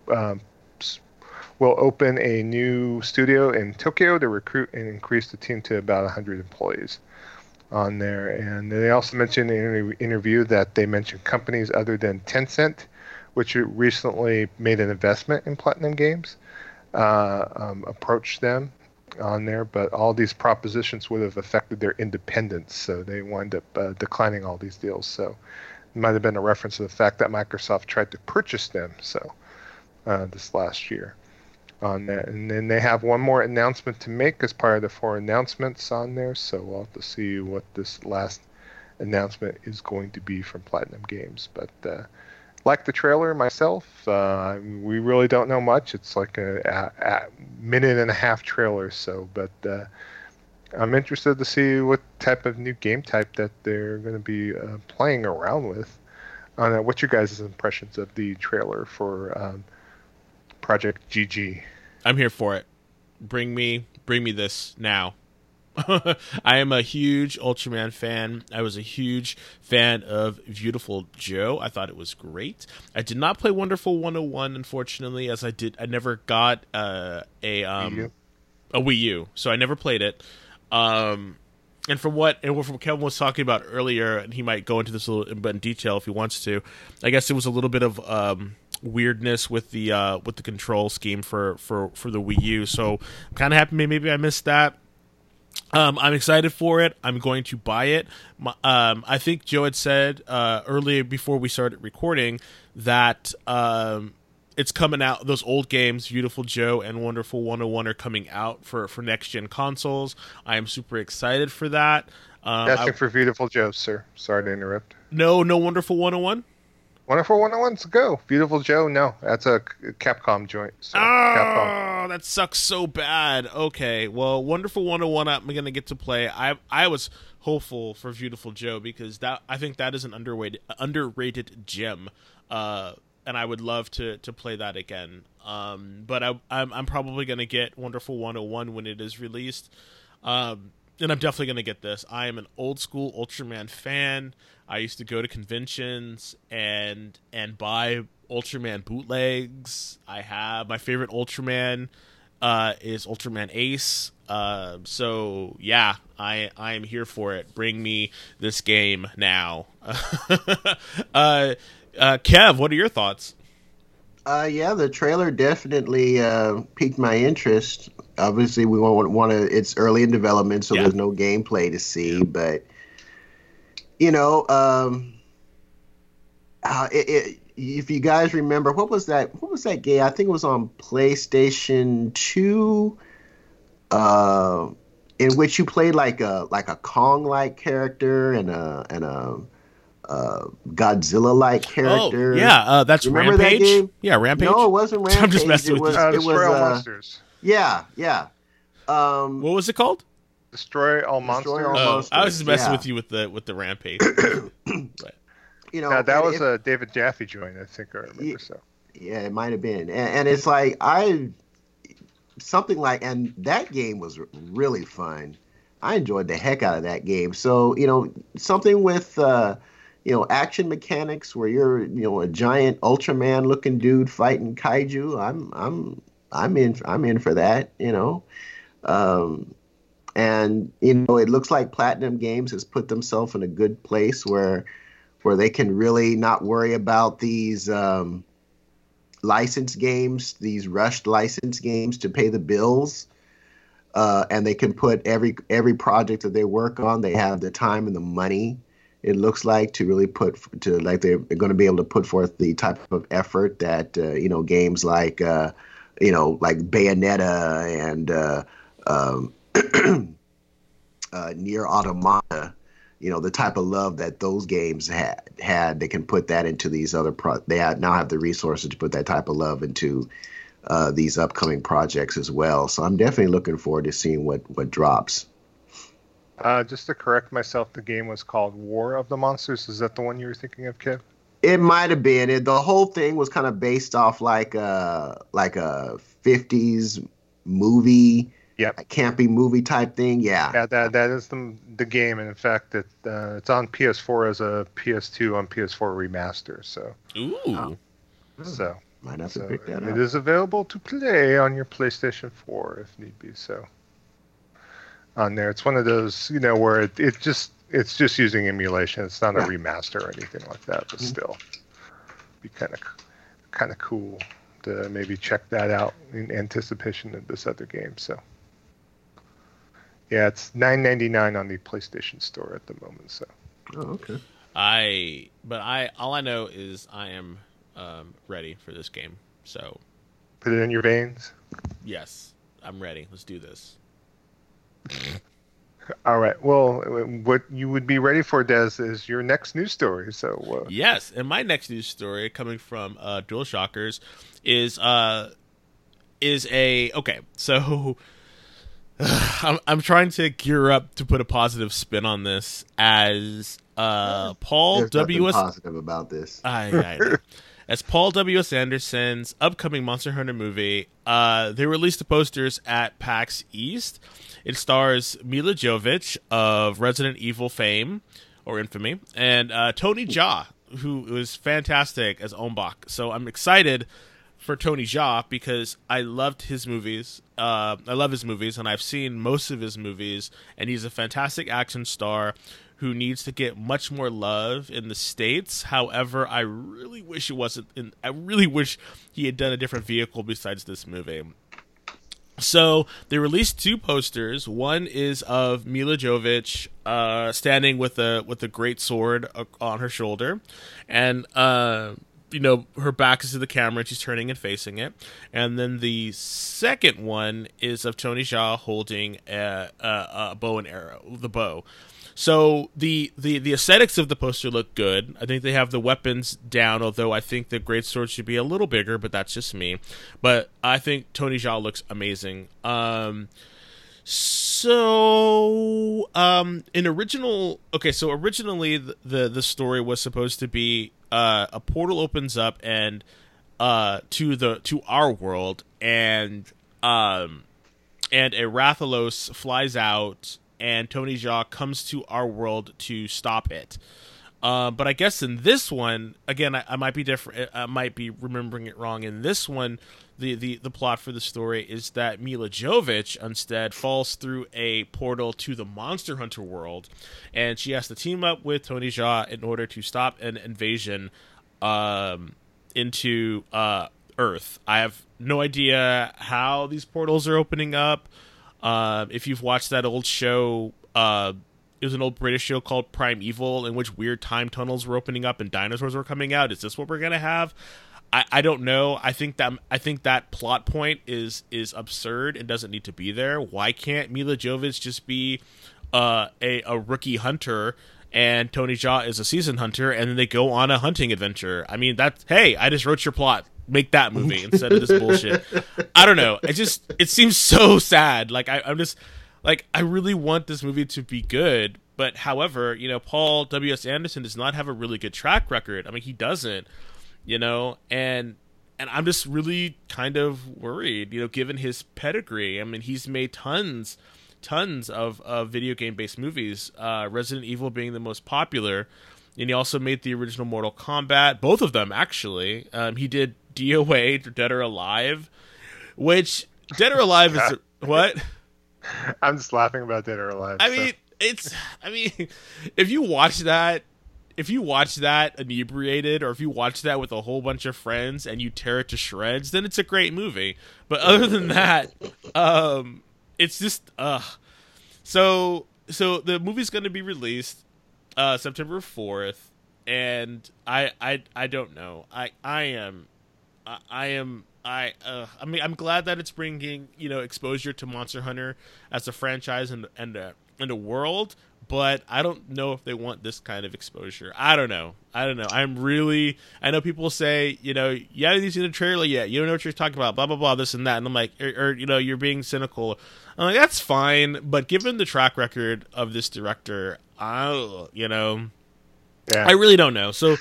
um, will open a new studio in Tokyo to recruit and increase the team to about one hundred employees on there. And they also mentioned in an interview that they mentioned companies other than Tencent, which recently made an investment in Platinum Games, uh, um, approached them on there, but all these propositions would have affected their independence, so they wound up uh, declining all these deals. So it might have been a reference to the fact that Microsoft tried to purchase them so uh, this last year on that. And then they have one more announcement to make as part of the four announcements on there, so we'll have to see what this last announcement is going to be from Platinum Games. But uh, like the trailer myself, uh, we really don't know much. It's like a, a, a minute and a half trailer, so but uh, I'm interested to see what type of new game type that they're going to be uh, playing around with on that. What's your guys' impressions of the trailer for um, Project G G? I'm here for it. Bring me, bring me this now. I am a huge Ultraman fan. I was a huge fan of Beautiful Joe. I thought it was great. I did not play Wonderful one oh one, unfortunately, as I did. I never got uh, a um, Wii a Wii U, so I never played it. Um, and from what and from what Kevin was talking about earlier, and he might go into this a little bit in detail if he wants to. I guess it was a little bit of Um, weirdness with the uh with the control scheme for for for the Wii U, so I'm kind of happy maybe I missed that. um I'm excited for it. I'm going to buy it. My, um I think Joe had said uh earlier before we started recording that um it's coming out, those old games Beautiful Joe and Wonderful one oh one are coming out for for next gen consoles. I am super excited for that. um that's it for Beautiful Joe, sir. Sorry to interrupt. No no Wonderful one oh one. Wonderful one oh one's go. Beautiful Joe, no. That's a Capcom joint. So oh, Capcom. That sucks so bad. Okay, well, Wonderful one oh one I'm going to get to play. I I was hopeful for Beautiful Joe because that I think that is an underrated, underrated gem, uh, and I would love to, to play that again. Um, but I, I'm, I'm probably going to get Wonderful one oh one when it is released, um, and I'm definitely going to get this. I am an old-school Ultraman fan. I used to go to conventions and and buy Ultraman bootlegs. I have my favorite Ultraman uh, is Ultraman Ace. Uh, so yeah, I I am here for it. Bring me this game now. uh, uh, Kev, what are your thoughts? Uh, yeah, the trailer definitely uh, piqued my interest. Obviously, we won't want to. It's early in development, so yeah. there's no gameplay to see. Yeah. But you know, um, uh, it, it, if you guys remember, what was that? What was that game? I think it was on PlayStation two. Uh, in which you played like a like a Kong-like character and a and a, a Godzilla-like character. Oh, yeah, uh, that's remember Rampage. That game? Yeah, Rampage. No, it wasn't Rampage. I'm just messing it with was, you. Uh, it Destroy was, all uh, monsters. Yeah, yeah. Um, what was it called? Destroy all monsters. Destroy all oh, monsters. I was just messing yeah. with you with the with the Rampage. But, you know, now, that was if, a David Jaffe joint, I think. I remember yeah, so. Yeah, it might have been, and, and it's like I. Something like, and that game was really fun. I enjoyed the heck out of that game. So, you know, something with, uh, you know, action mechanics where you're, you know, a giant Ultraman looking dude fighting kaiju. I'm, I'm, I'm in, I'm in for that, you know. Um, and, you know, it looks like Platinum Games has put themselves in a good place where, where they can really not worry about these, um, license games, these rushed license games to pay the bills, uh, and they can put every every project that they work on. They have the time and the money. It looks like to really put to like they're going to be able to put forth the type of effort that uh, you know games like uh, you know like Bayonetta and uh, um, uh, Nier Automata. You know, the type of love that those games had, had they can put that into these other pro. They have, now have the resources to put that type of love into uh, these upcoming projects as well. So I'm definitely looking forward to seeing what, what drops. Uh, just to correct myself, the game was called War of the Monsters. Is that the one you were thinking of, Kev? It might have been. It, the whole thing was kind of based off like a, like a fifties movie. Yeah, a campy movie type thing. Yeah, yeah, that that is the the game, and in fact, it uh, it's on P S four as a P S two on P S four remaster. So, ooh, so might have so to pick that it up. It is available to play on your PlayStation four if need be. So, on there, it's one of those you know where it, it just it's just using emulation. It's not yeah. a remaster or anything like that, but mm-hmm. still, it'd be kind of kind of cool to maybe check that out in anticipation of this other game. So. Yeah, it's nine ninety-nine on the PlayStation Store at the moment. So, oh, okay. I but I all I know is I am um, ready for this game. So, put it in your veins. Yes, I'm ready. Let's do this. All right. Well, what you would be ready for, Dez, is your next news story. So, uh... yes, and my next news story coming from uh, Dual Shockers is uh is a okay. So. I'm, I'm trying to gear up to put a positive spin on this as uh, Paul W S positive about this. I, I know. As Paul W S Anderson's upcoming Monster Hunter movie, uh, they released the posters at PAX East. It stars Mila Jovovich of Resident Evil fame or infamy and uh, Tony Jaa, who was fantastic as Ombak. So I'm excited for Tony Jaa because I loved his movies. Uh, I love his movies, and I've seen most of his movies, and he's a fantastic action star who needs to get much more love in the States. However, I really wish it wasn't in, I really wish he had done a different vehicle besides this movie. So they released two posters. One is of Mila Jovovich uh, standing with a with a great sword on her shoulder, and uh you know, her back is to the camera, she's turning and facing it. And then the second one is of Tony Jaa holding a, a, a bow and arrow, the bow. So the, the, the aesthetics of the poster look good. I think they have the weapons down, although I think the greatsword should be a little bigger, but that's just me. But I think Tony Jaa looks amazing. Um, so, um, in original, okay, so originally the, the, the story was supposed to be Uh, a portal opens up and uh, to the to our world, and um, and a Rathalos flies out, and Tony Jaa comes to our world to stop it. Uh, but I guess in this one, again, I, I might be different. I might be remembering it wrong. In this one, the, the, the plot for the story is that Mila Jovovich instead falls through a portal to the Monster Hunter world, and she has to team up with Tony Jaa in order to stop an invasion um, into uh, Earth. I have no idea how these portals are opening up. Uh, if you've watched that old show. Uh, It was an old British show called Primeval, in which weird time tunnels were opening up and dinosaurs were coming out. Is this what we're gonna have? I, I don't know. I think that I think that plot point is is absurd and doesn't need to be there. Why can't Mila Jovovich just be uh, a a rookie hunter and Tony Jaa is a seasoned hunter, and then they go on a hunting adventure? I mean, that's hey, I just wrote your plot. Make that movie instead of this bullshit. I don't know. It just it seems so sad. Like I, I'm just. Like, I really want this movie to be good, but however, you know, Paul W S. Anderson does not have a really good track record. I mean, he doesn't, you know, and and I'm just really kind of worried, you know, given his pedigree. I mean, he's made tons, tons of, of video game-based movies, uh, Resident Evil being the most popular, and he also made the original Mortal Kombat, both of them, actually. Um, he did D O A, Dead or Alive, which, Dead or Alive is... What? I'm just laughing about Dead or Alive. I so. mean, it's. I mean, if you watch that, if you watch that inebriated, or if you watch that with a whole bunch of friends and you tear it to shreds, then it's a great movie. But other than that, um, it's just. Uh, so so the movie's going to be released uh, September fourth, and I I I don't know. I I am I, I am. I uh, I mean I'm glad that it's bringing, you know, exposure to Monster Hunter as a franchise and and a, and a world, but I don't know if they want this kind of exposure. I don't know. I don't know. I'm really I know people say, you know, you haven't seen the trailer yet. You don't know what you're talking about. Blah blah blah. This and that. And I'm like, or, or you know, you're being cynical. I'm like, that's fine, but given the track record of this director, I you know, yeah. I really don't know. So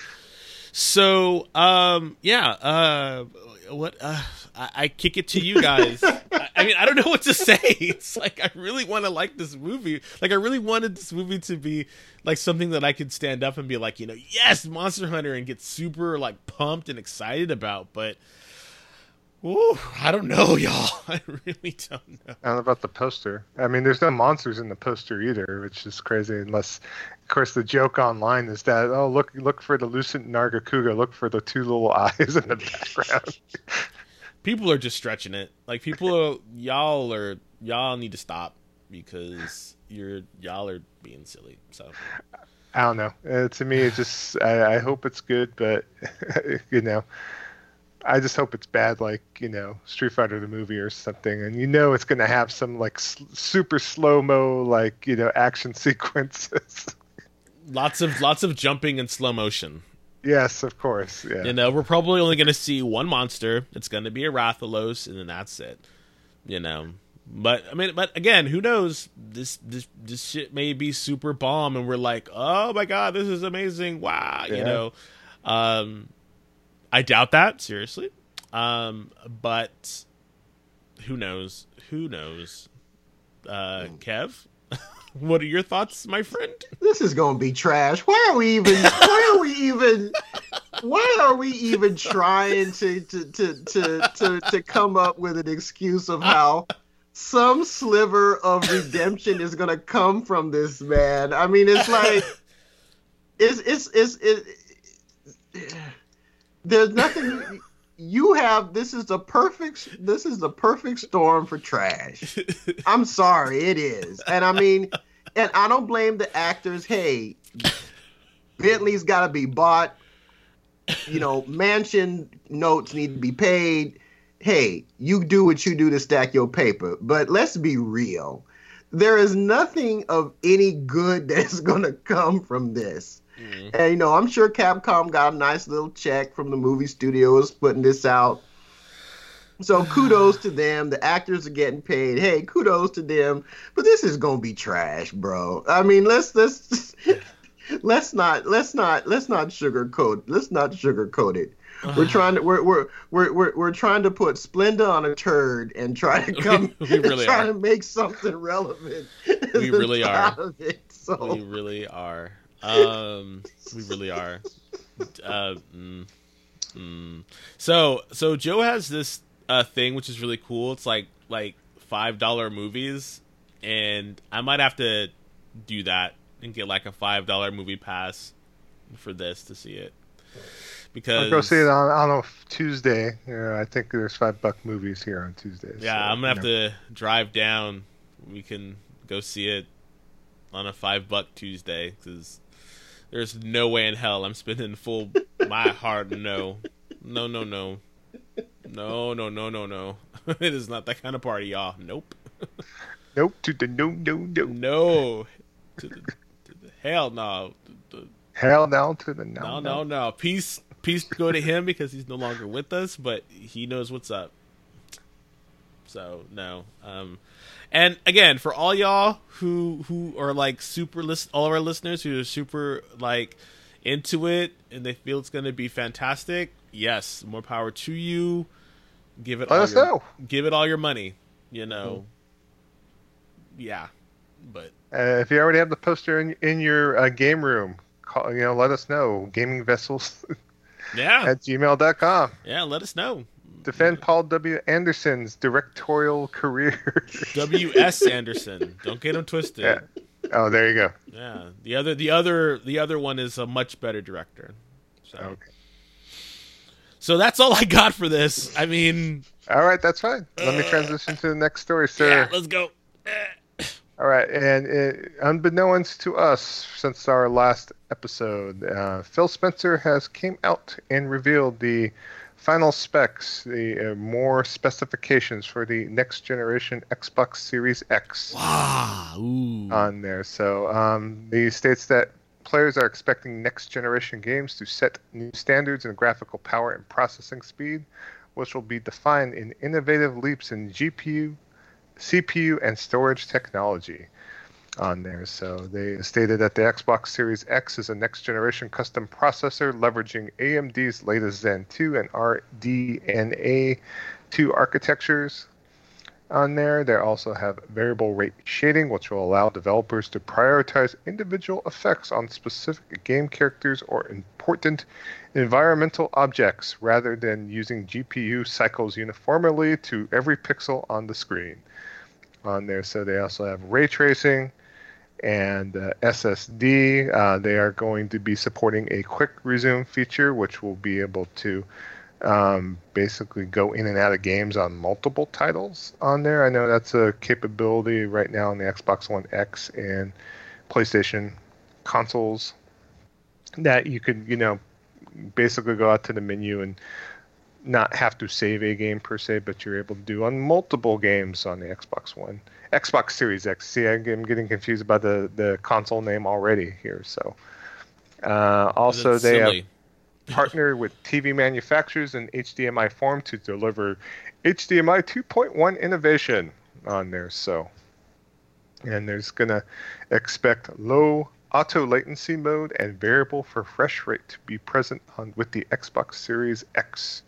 so um yeah uh. What uh, I, I kick it to you guys. I, I mean, I don't know what to say. It's like I really want to like this movie. Like I really wanted this movie to be like something that I could stand up and be like, you know, yes, Monster Hunter, and get super like pumped and excited about. But ooh, I don't know, y'all. I really don't know. I don't know about the poster. I mean, there's no monsters in the poster either, which is crazy. Unless, of course, the joke online is that oh, look, look for the Lucent Nargacuga. Look for the two little eyes in the background. People are just stretching it. Like people, are, y'all are y'all need to stop because you're y'all are being silly. So. I don't know. Uh, to me, it just I, I hope it's good, but you know. I just hope it's bad, like, you know, Street Fighter the movie or something. And you know it's going to have some, like, s- super slow-mo, like, you know, action sequences. lots of lots of jumping in slow motion. Yes, of course. Yeah. You know, we're probably only going to see one monster. It's going to be a Rathalos, and then that's it. You know. But, I mean, but again, who knows? This this this shit may be super bomb, and we're like, oh, my God, this is amazing. Wow. Yeah. You know. Um I doubt that, seriously. Um, but who knows? Who knows? Uh, Kev, what are your thoughts, my friend? This is going to be trash. Why are we even? Why are we even? Why are we even trying to to, to, to, to, to come up with an excuse of how some sliver of redemption is going to come from this man? I mean, it's like it's it's it's. it's it, There's nothing you have. This is the perfect. This is the perfect storm for trash. I'm sorry, it is. And I mean, and I don't blame the actors. Hey, Bentley's got to be bought. You know, mansion notes need to be paid. Hey, you do what you do to stack your paper. But let's be real. There is nothing of any good that's gonna come from this. And, you know, I'm sure Capcom got a nice little check from the movie studios putting this out. So kudos to them. The actors are getting paid. Hey, kudos to them. But this is going to be trash, bro. I mean, let's let's let's not let's not let's not sugarcoat. Let's not sugarcoat it. We're trying to we're we're we're we're, we're trying to put Splenda on a turd and try to come we, we really try are. to make something relevant. We really are. So. We really are. Um, we really are. Uh, mm, mm. So, so Joe has this uh, thing which is really cool. It's like like five dollar movies, and I might have to do that and get like a five dollar movie pass for this to see it. Because I'll go see it on, on a Tuesday. Yeah, I think there's five buck movies here on Tuesdays. Yeah, so, I'm gonna have know. to drive down. We can go see it on a five buck Tuesday because there's no way in hell I'm spending full my heart. No, no, no, no, no, no, no, no, no. It is not that kind of party, y'all. Nope. Nope to the no, no, no, no. To the, to the hell no. To the, hell no to the no, no, no, no. Peace. Peace go to him because he's no longer with us, but he knows what's up. So no. Um, and again, for all y'all who who are like super list, all of our listeners who are super like into it and they feel it's gonna be fantastic. Yes, more power to you. Give it. Let all us your, know. Give it all your money. You know. Mm. Yeah, but uh, if you already have the poster in in your uh, game room, call, you know, let us know. Gaming Vessels. Yeah. At gmail dot com. Yeah, let us know. Defend Paul W. Anderson's directorial career. W S Anderson. Don't get him twisted. Yeah. Oh, there you go. Yeah. The other the other the other one is a much better director. So. Okay. So that's all I got for this. I mean, all right, that's fine. Let uh, me transition to the next story, sir. Yeah, let's go. All right, and it, unbeknownst to us, since our last episode, uh, Phil Spencer has came out and revealed the final specs, the uh, more specifications for the next generation Xbox Series X. Wow. Ooh. On there. So um, he states that players are expecting next generation games to set new standards in graphical power and processing speed, which will be defined in innovative leaps in G P U, C P U, and storage technology on there. So they stated that the Xbox Series X is a next-generation custom processor leveraging A M D's latest Zen two and R D N A two architectures on there. They also have variable rate shading, which will allow developers to prioritize individual effects on specific game characters or important environmental objects rather than using G P U cycles uniformly to every pixel on the screen. On there, so they also have ray tracing and uh, S S D. Uh, they are going to be supporting a quick resume feature, which will be able to um, basically go in and out of games on multiple titles on there. I know that's a capability right now on the Xbox One X and PlayStation consoles that you could, you know, basically go out to the menu and not have to save a game per se, but you're able to do on multiple games on the Xbox One, Xbox Series X. See, I'm getting confused by the, the console name already here. So, uh, also they silly. have partnered with T V manufacturers in H D M I form to deliver H D M I two point one innovation on there. So, and there's gonna expect low auto latency mode and variable refresh rate to be present on with the Xbox Series X.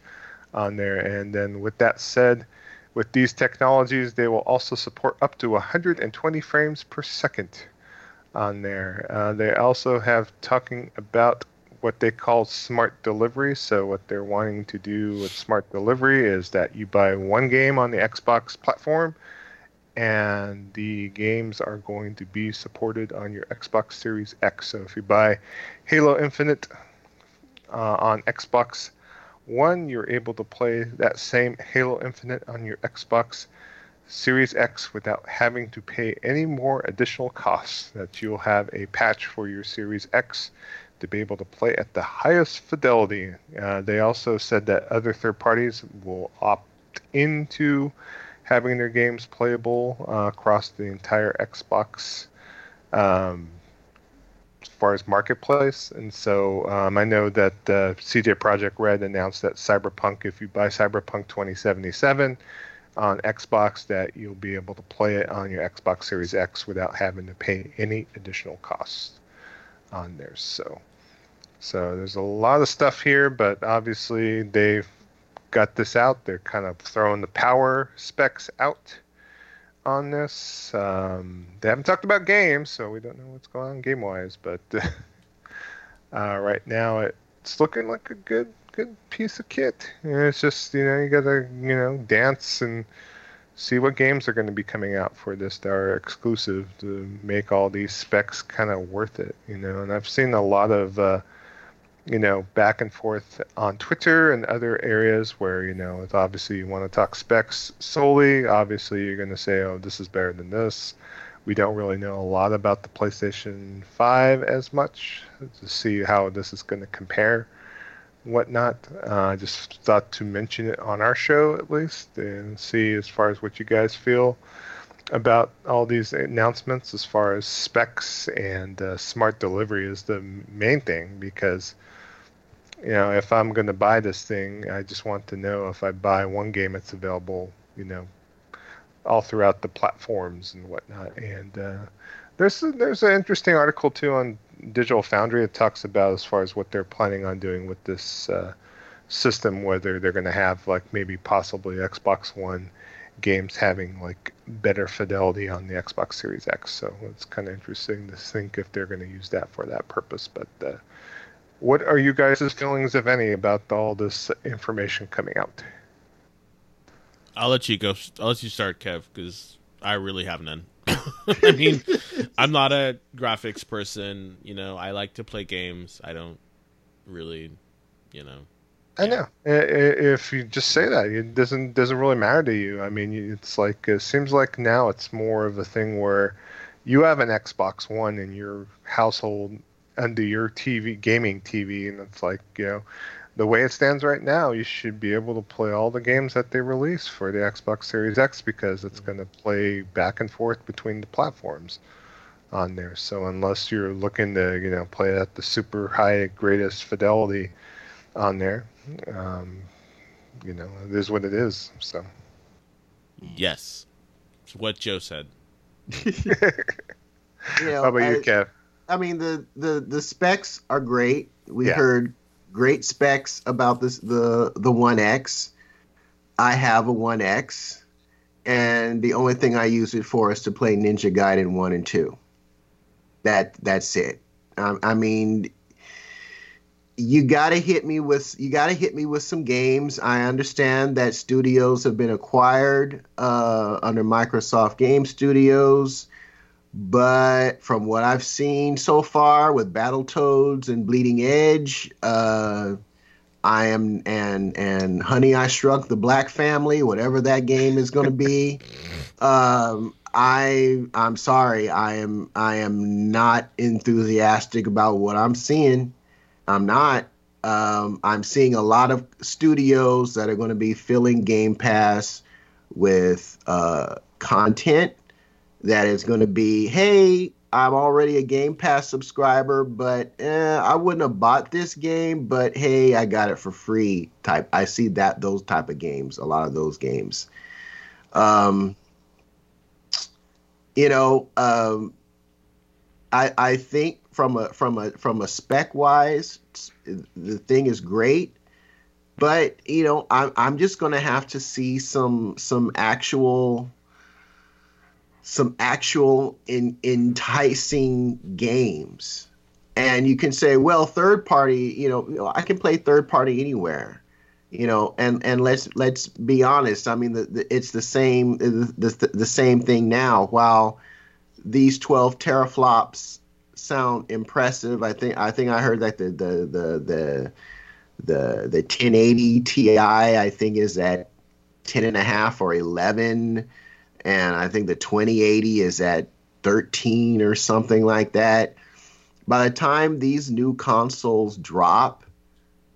On there. And then with that said, with these technologies, they will also support up to one hundred twenty frames per second on there. Uh, they also have talking about what they call smart delivery. So what they're wanting to do with smart delivery is that you buy one game on the Xbox platform, and the games are going to be supported on your Xbox Series X. So if you buy Halo Infinite uh, on Xbox One, you're able to play that same Halo Infinite on your Xbox Series X without having to pay any more additional costs. That you'll have a patch for your Series X to be able to play at the highest fidelity. Uh, they also said that other third parties will opt into having their games playable uh, across the entire Xbox um far as marketplace. And so um, I know that uh, C J Projekt Red announced that Cyberpunk, if you buy Cyberpunk twenty seventy-seven on Xbox, that you'll be able to play it on your Xbox Series X without having to pay any additional costs on there. So, so there's a lot of stuff here, but obviously they've got this out. They're kind of throwing the power specs out on this. Um, they haven't talked about games, so we don't know what's going on game wise, but uh, Uh, right now, it's looking like a good good piece of kit. You know, it's just, you know, you gotta, you know, dance and see what games are going to be coming out for this that are exclusive to make all these specs kind of worth it, you know. And I've seen a lot of, uh, you know, back and forth on Twitter and other areas where, you know, it's obviously you want to talk specs solely. Obviously, you're going to say, oh, this is better than this. We don't really know a lot about the PlayStation five as much to see how this is going to compare, whatnot. Uh, I just thought to mention it on our show at least and see as far as what you guys feel about all these announcements as far as specs and uh, smart delivery is the main thing, because, you know, if I'm going to buy this thing, I just want to know if I buy one game, it's available, you know, all throughout the platforms and whatnot. And uh, there's a, there's an interesting article too on Digital Foundry that talks about as far as what they're planning on doing with this uh, system, whether they're going to have like maybe possibly Xbox One games having like better fidelity on the Xbox Series X. So it's kind of interesting to think if they're going to use that for that purpose. But uh, what are you guys' feelings, if any, about all this information coming out? I'll let you go. I'll let you start, Kev, because I really have none. I mean, I'm not a graphics person. You know, I like to play games. I don't really, you know. Yeah. I know. If you just say that, it doesn't doesn't really matter to you. I mean, it's like it seems like now it's more of a thing where you have an Xbox One in your household under your T V, gaming T V, and it's like, you know, the way it stands right now, you should be able to play all the games that they release for the Xbox Series X because it's going to play back and forth between the platforms on there. So unless you're looking to, you know, play at the super high greatest fidelity on there, um, you know, it is what it is. So yes, it's what Joe said. you know, How about I, you, Kev? I mean, the the the specs are great. We yeah. heard. Great specs about this the the One X. I have a One X, and the only thing I use it for is to play Ninja Gaiden one and two. That that's it. Um, I mean, you gotta hit me with you gotta hit me with some games. I understand that studios have been acquired uh, under Microsoft Game Studios. But from what I've seen so far with Battletoads and Bleeding Edge, uh, I am and and Honey, I Shrunk the Black Family, whatever that game is going to be, um, I I'm sorry, I am I am not enthusiastic about what I'm seeing. I'm not. Um, I'm seeing a lot of studios that are going to be filling Game Pass with uh, content. That is going to be, hey, I'm already a Game Pass subscriber, but eh, I wouldn't have bought this game, but hey, I got it for free type. I see that those type of games, a lot of those games. Um, you know, um, I I think from a from a from a spec wise, the thing is great, but you know, I'm I'm just going to have to see some some actual. some actual in, enticing games. And you can say, well, third party, you know, I can play third party anywhere, you know, and, and let's, let's be honest. I mean, the, the, it's the same, the, the, the same thing now. While these twelve teraflops sound impressive, I think, I think I heard that the, the, the, the, the, the ten eighty Ti, I think is at ten and a half or eleven. And I think the twenty eighty is at thirteen or something like that. By the time these new consoles drop,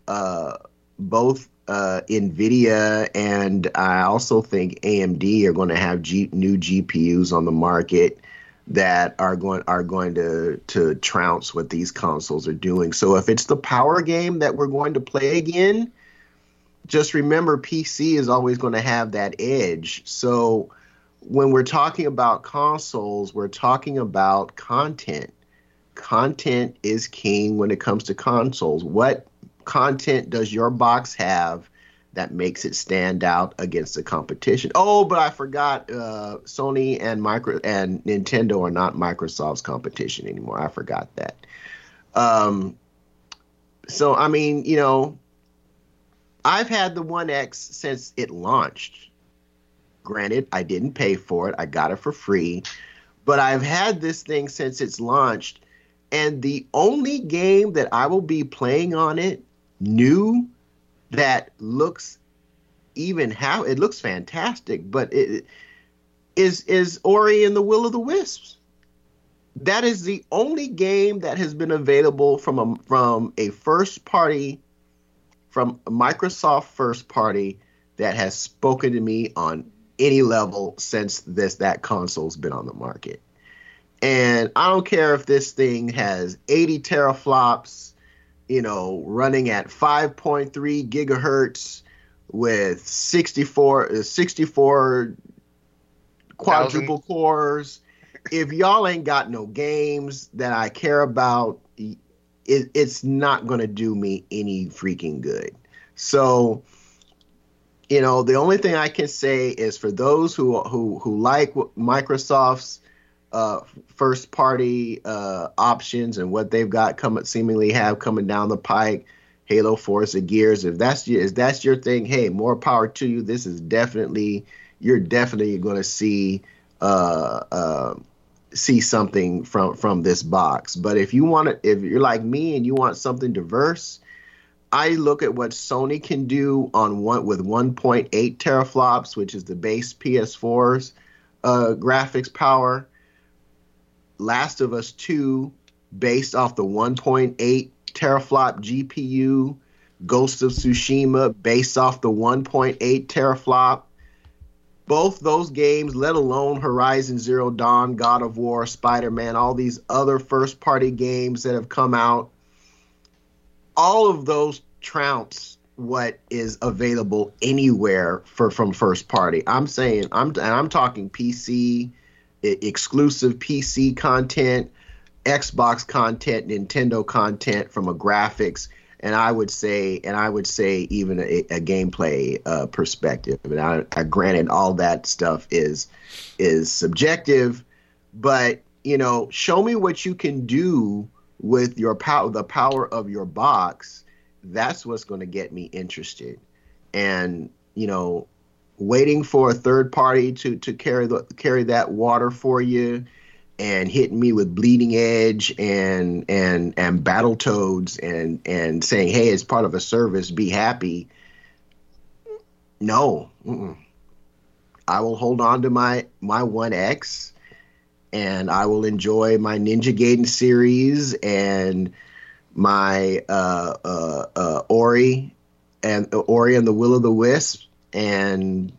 uh, both uh, NVIDIA and I also think A M D are going to have G- new G P Us on the market that are going are going to to trounce what these consoles are doing. So if it's the power game that we're going to play again, just remember P C is always going to have that edge. So when we're talking about consoles, we're talking about content. Content is king when it comes to consoles. What content does your box have that makes it stand out against the competition? Oh, but I forgot uh, Sony and micro and Nintendo are not Microsoft's competition anymore. I forgot that. Um, So, I mean, you know, I've had the One X since it launched. Granted, I didn't pay for it. I got it for free. But I've had this thing since it's launched. And the only game that I will be playing on it new that looks even how it looks fantastic, but it is is Ori and the Will of the Wisps. That is the only game that has been available from a from a first party, from a Microsoft first party, that has spoken to me on any level since this that console's been on the market. And I don't care if this thing has eighty teraflops, you know, running at five point three gigahertz with sixty-four quadruple Thousand. cores. If y'all ain't got no games that I care about, it, it's not going to do me any freaking good. So, you know, the only thing I can say is for those who who who like Microsoft's uh, first party uh, options and what they've got coming, seemingly have coming down the pike, Halo, Forza, Gears. If that's your, if that's your thing, hey, more power to you. This is definitely you're definitely going to see uh, uh, see something from from this box. But if you want to, if you're like me and you want something diverse, I look at what Sony can do on one with one point eight teraflops, which is the base P S four's uh, graphics power. Last of Us two, based off the one point eight teraflop G P U. Ghost of Tsushima, based off the one point eight teraflop. Both those games, let alone Horizon Zero Dawn, God of War, Spider-Man, all these other first-party games that have come out, all of those trounce what is available anywhere for from first party. I'm saying I'm and I'm talking P C, exclusive P C content, Xbox content, Nintendo content from a graphics, and I would say and I would say even a, a gameplay uh, perspective. I mean, I, I granted all that stuff is is subjective, but you know, show me what you can do with your power, the power of your box. That's what's going to get me interested. And you know, waiting for a third party to to carry the carry that water for you, and hitting me with Bleeding Edge and and and Battletoads and and saying, hey, it's part of a service, be happy. No, mm-mm. I will hold on to my my One X. And I will enjoy my Ninja Gaiden series and my uh, uh, uh, Ori and uh, Ori and the Will of the Wisp. And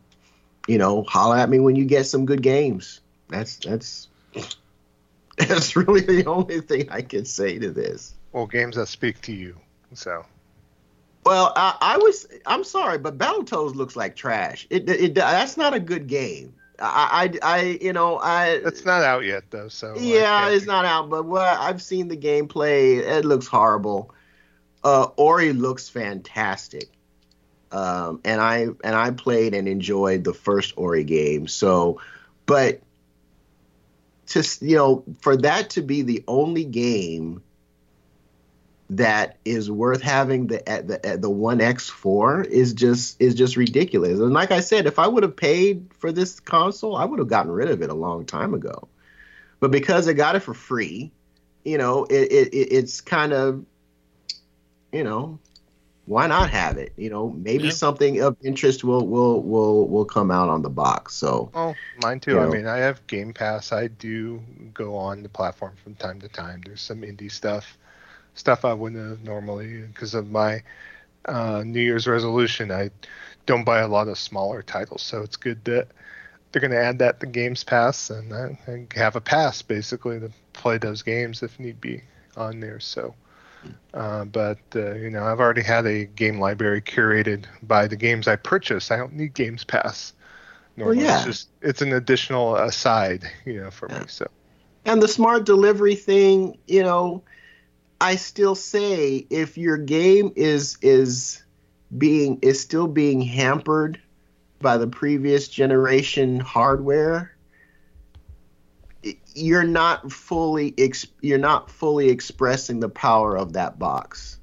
you know, holler at me when you get some good games. That's that's that's really the only thing I can say to this. Well, games that speak to you. So, well, I, I was I'm sorry, but Battletoads looks like trash. It, it that's not a good game. I, I, I, you know, I. It's not out yet, though. So yeah, it's not out. But what I've seen the gameplay, it looks horrible. Uh, Ori looks fantastic, um, and I and I played and enjoyed the first Ori game. So, but just you know, for that to be the only game that is worth having the the the One X for is just is just ridiculous. And like I said, if I would have paid for this console, I would have gotten rid of it a long time ago. But because I got it for free, you know, it, it it's kind of, you know, why not have it? You know, maybe yeah. something of interest will will will will come out on the box. So, oh, mine too. You know. I mean, I have Game Pass. I do go on the platform from time to time. There's some indie stuff. Stuff I wouldn't have normally because of my uh, New Year's resolution. I don't buy a lot of smaller titles, so it's good that they're going to add that to Games Pass, and I, I have a pass basically to play those games if need be on there. So, uh, but uh, you know, I've already had a game library curated by the games I purchase. I don't need Games Pass normally. Well, yeah. It's just it's an additional aside, you know, for yeah. me. So, and the smart delivery thing, you know. I still say if your game is is being is still being hampered by the previous generation hardware, you're not fully exp- you're not fully expressing the power of that box.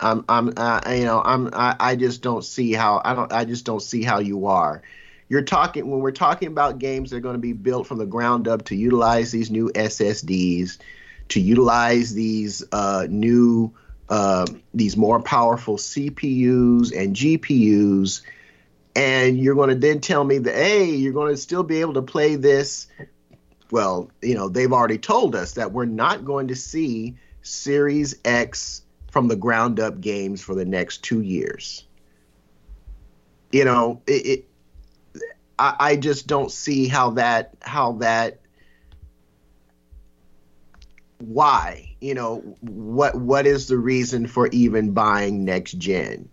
I'm, I'm, uh, you know, I'm, I, I just don't see how I don't, I just don't see how you are. You're talking when we're talking about games that are going to be built from the ground up to utilize these new S S Ds, to utilize these uh, new, uh, these more powerful C P Us and G P Us, and you're going to then tell me that hey, you're going to still be able to play this. Well, you know, they've already told us that we're not going to see Series X from the ground up games for the next two years. You know, it, it I, I just don't see how that, how that, why, you know, what, what is the reason for even buying next gen?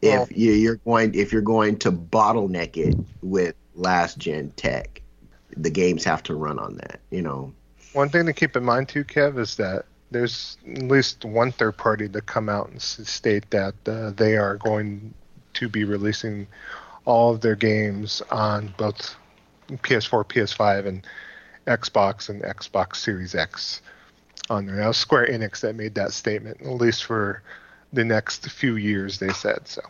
If you, you're going, if you're going to bottleneck it with last gen tech, the games have to run on that, you know. One thing to keep in mind too, Kev, is that there's at least one third party to come out and state that uh, they are going to be releasing all of their games on both P S four, P S five, and Xbox and Xbox Series X on there. Now, Square Enix that made that statement, at least for the next few years, they said so.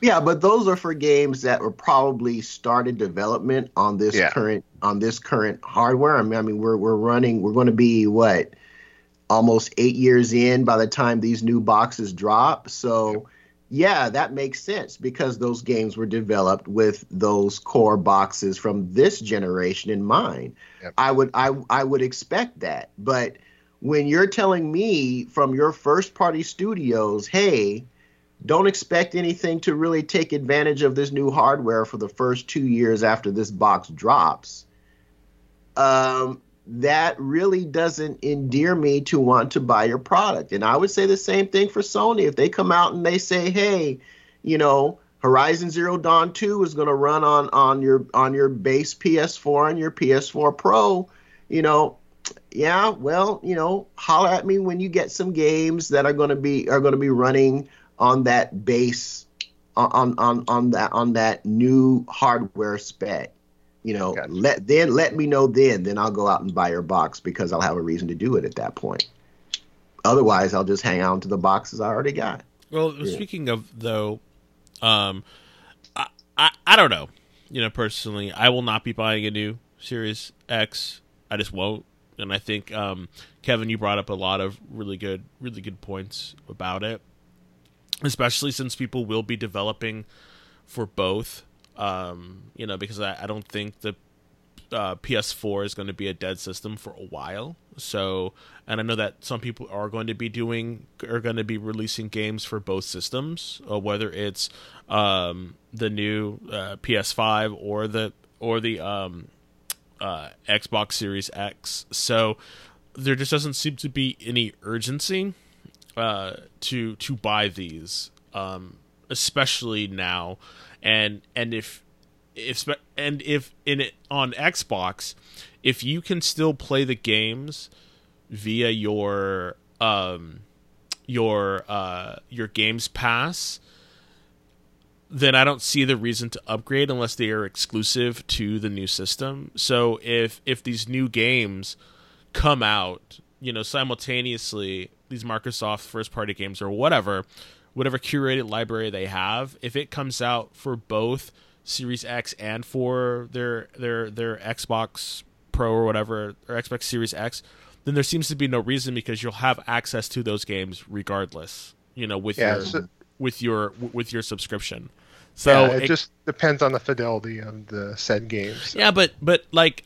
Yeah, but those are for games that were probably started development on this yeah. current on this current hardware. I mean, I mean, we're we're running. We're going to be what? Almost eight years in by the time these new boxes drop. So yeah, that makes sense because those games were developed with those core boxes from this generation in mind. Yep. I would I I would expect that. But when you're telling me from your first party studios, hey, don't expect anything to really take advantage of this new hardware for the first two years after this box drops. Um That really doesn't endear me to want to buy your product. And I would say the same thing for Sony. If they come out and they say, hey, you know, Horizon Zero Dawn two is going to run on on your on your base P S four and your P S four Pro, you know, yeah, well, you know, holler at me when you get some games that are going to be are going to be running on that base on on on that on that new hardware spec. You know, gotcha. let then let me know then. Then I'll go out and buy your box because I'll have a reason to do it at that point. Otherwise, I'll just hang on to the boxes I already got. Well, yeah. Speaking of, though, um, I, I I don't know. You know, personally, I will not be buying a new Series X. I just won't. And I think, um, Kevin, you brought up a lot of really good, really good points about it, especially since people will be developing for both. Um, you know, because I, I don't think the uh, P S four is going to be a dead system for a while. So, and I know that some people are going to be doing, are going to be releasing games for both systems, uh, whether it's um, the new uh, P S five or the or the um, uh, Xbox Series X. So, there just doesn't seem to be any urgency uh, to to buy these, um, especially now. And and if if and if in it, on Xbox, if you can still play the games via your um your uh your Games Pass, then I don't see the reason to upgrade unless they are exclusive to the new system. So if if these new games come out, you know, simultaneously, these Microsoft first party games or whatever. Whatever curated library they have, if it comes out for both Series X and for their their their Xbox Pro or whatever, or Xbox Series X, then there seems to be no reason because you'll have access to those games regardless, you know, with yeah, your so, with your with your subscription. So yeah, it, it just depends on the fidelity of the said games. So. Yeah, but but like,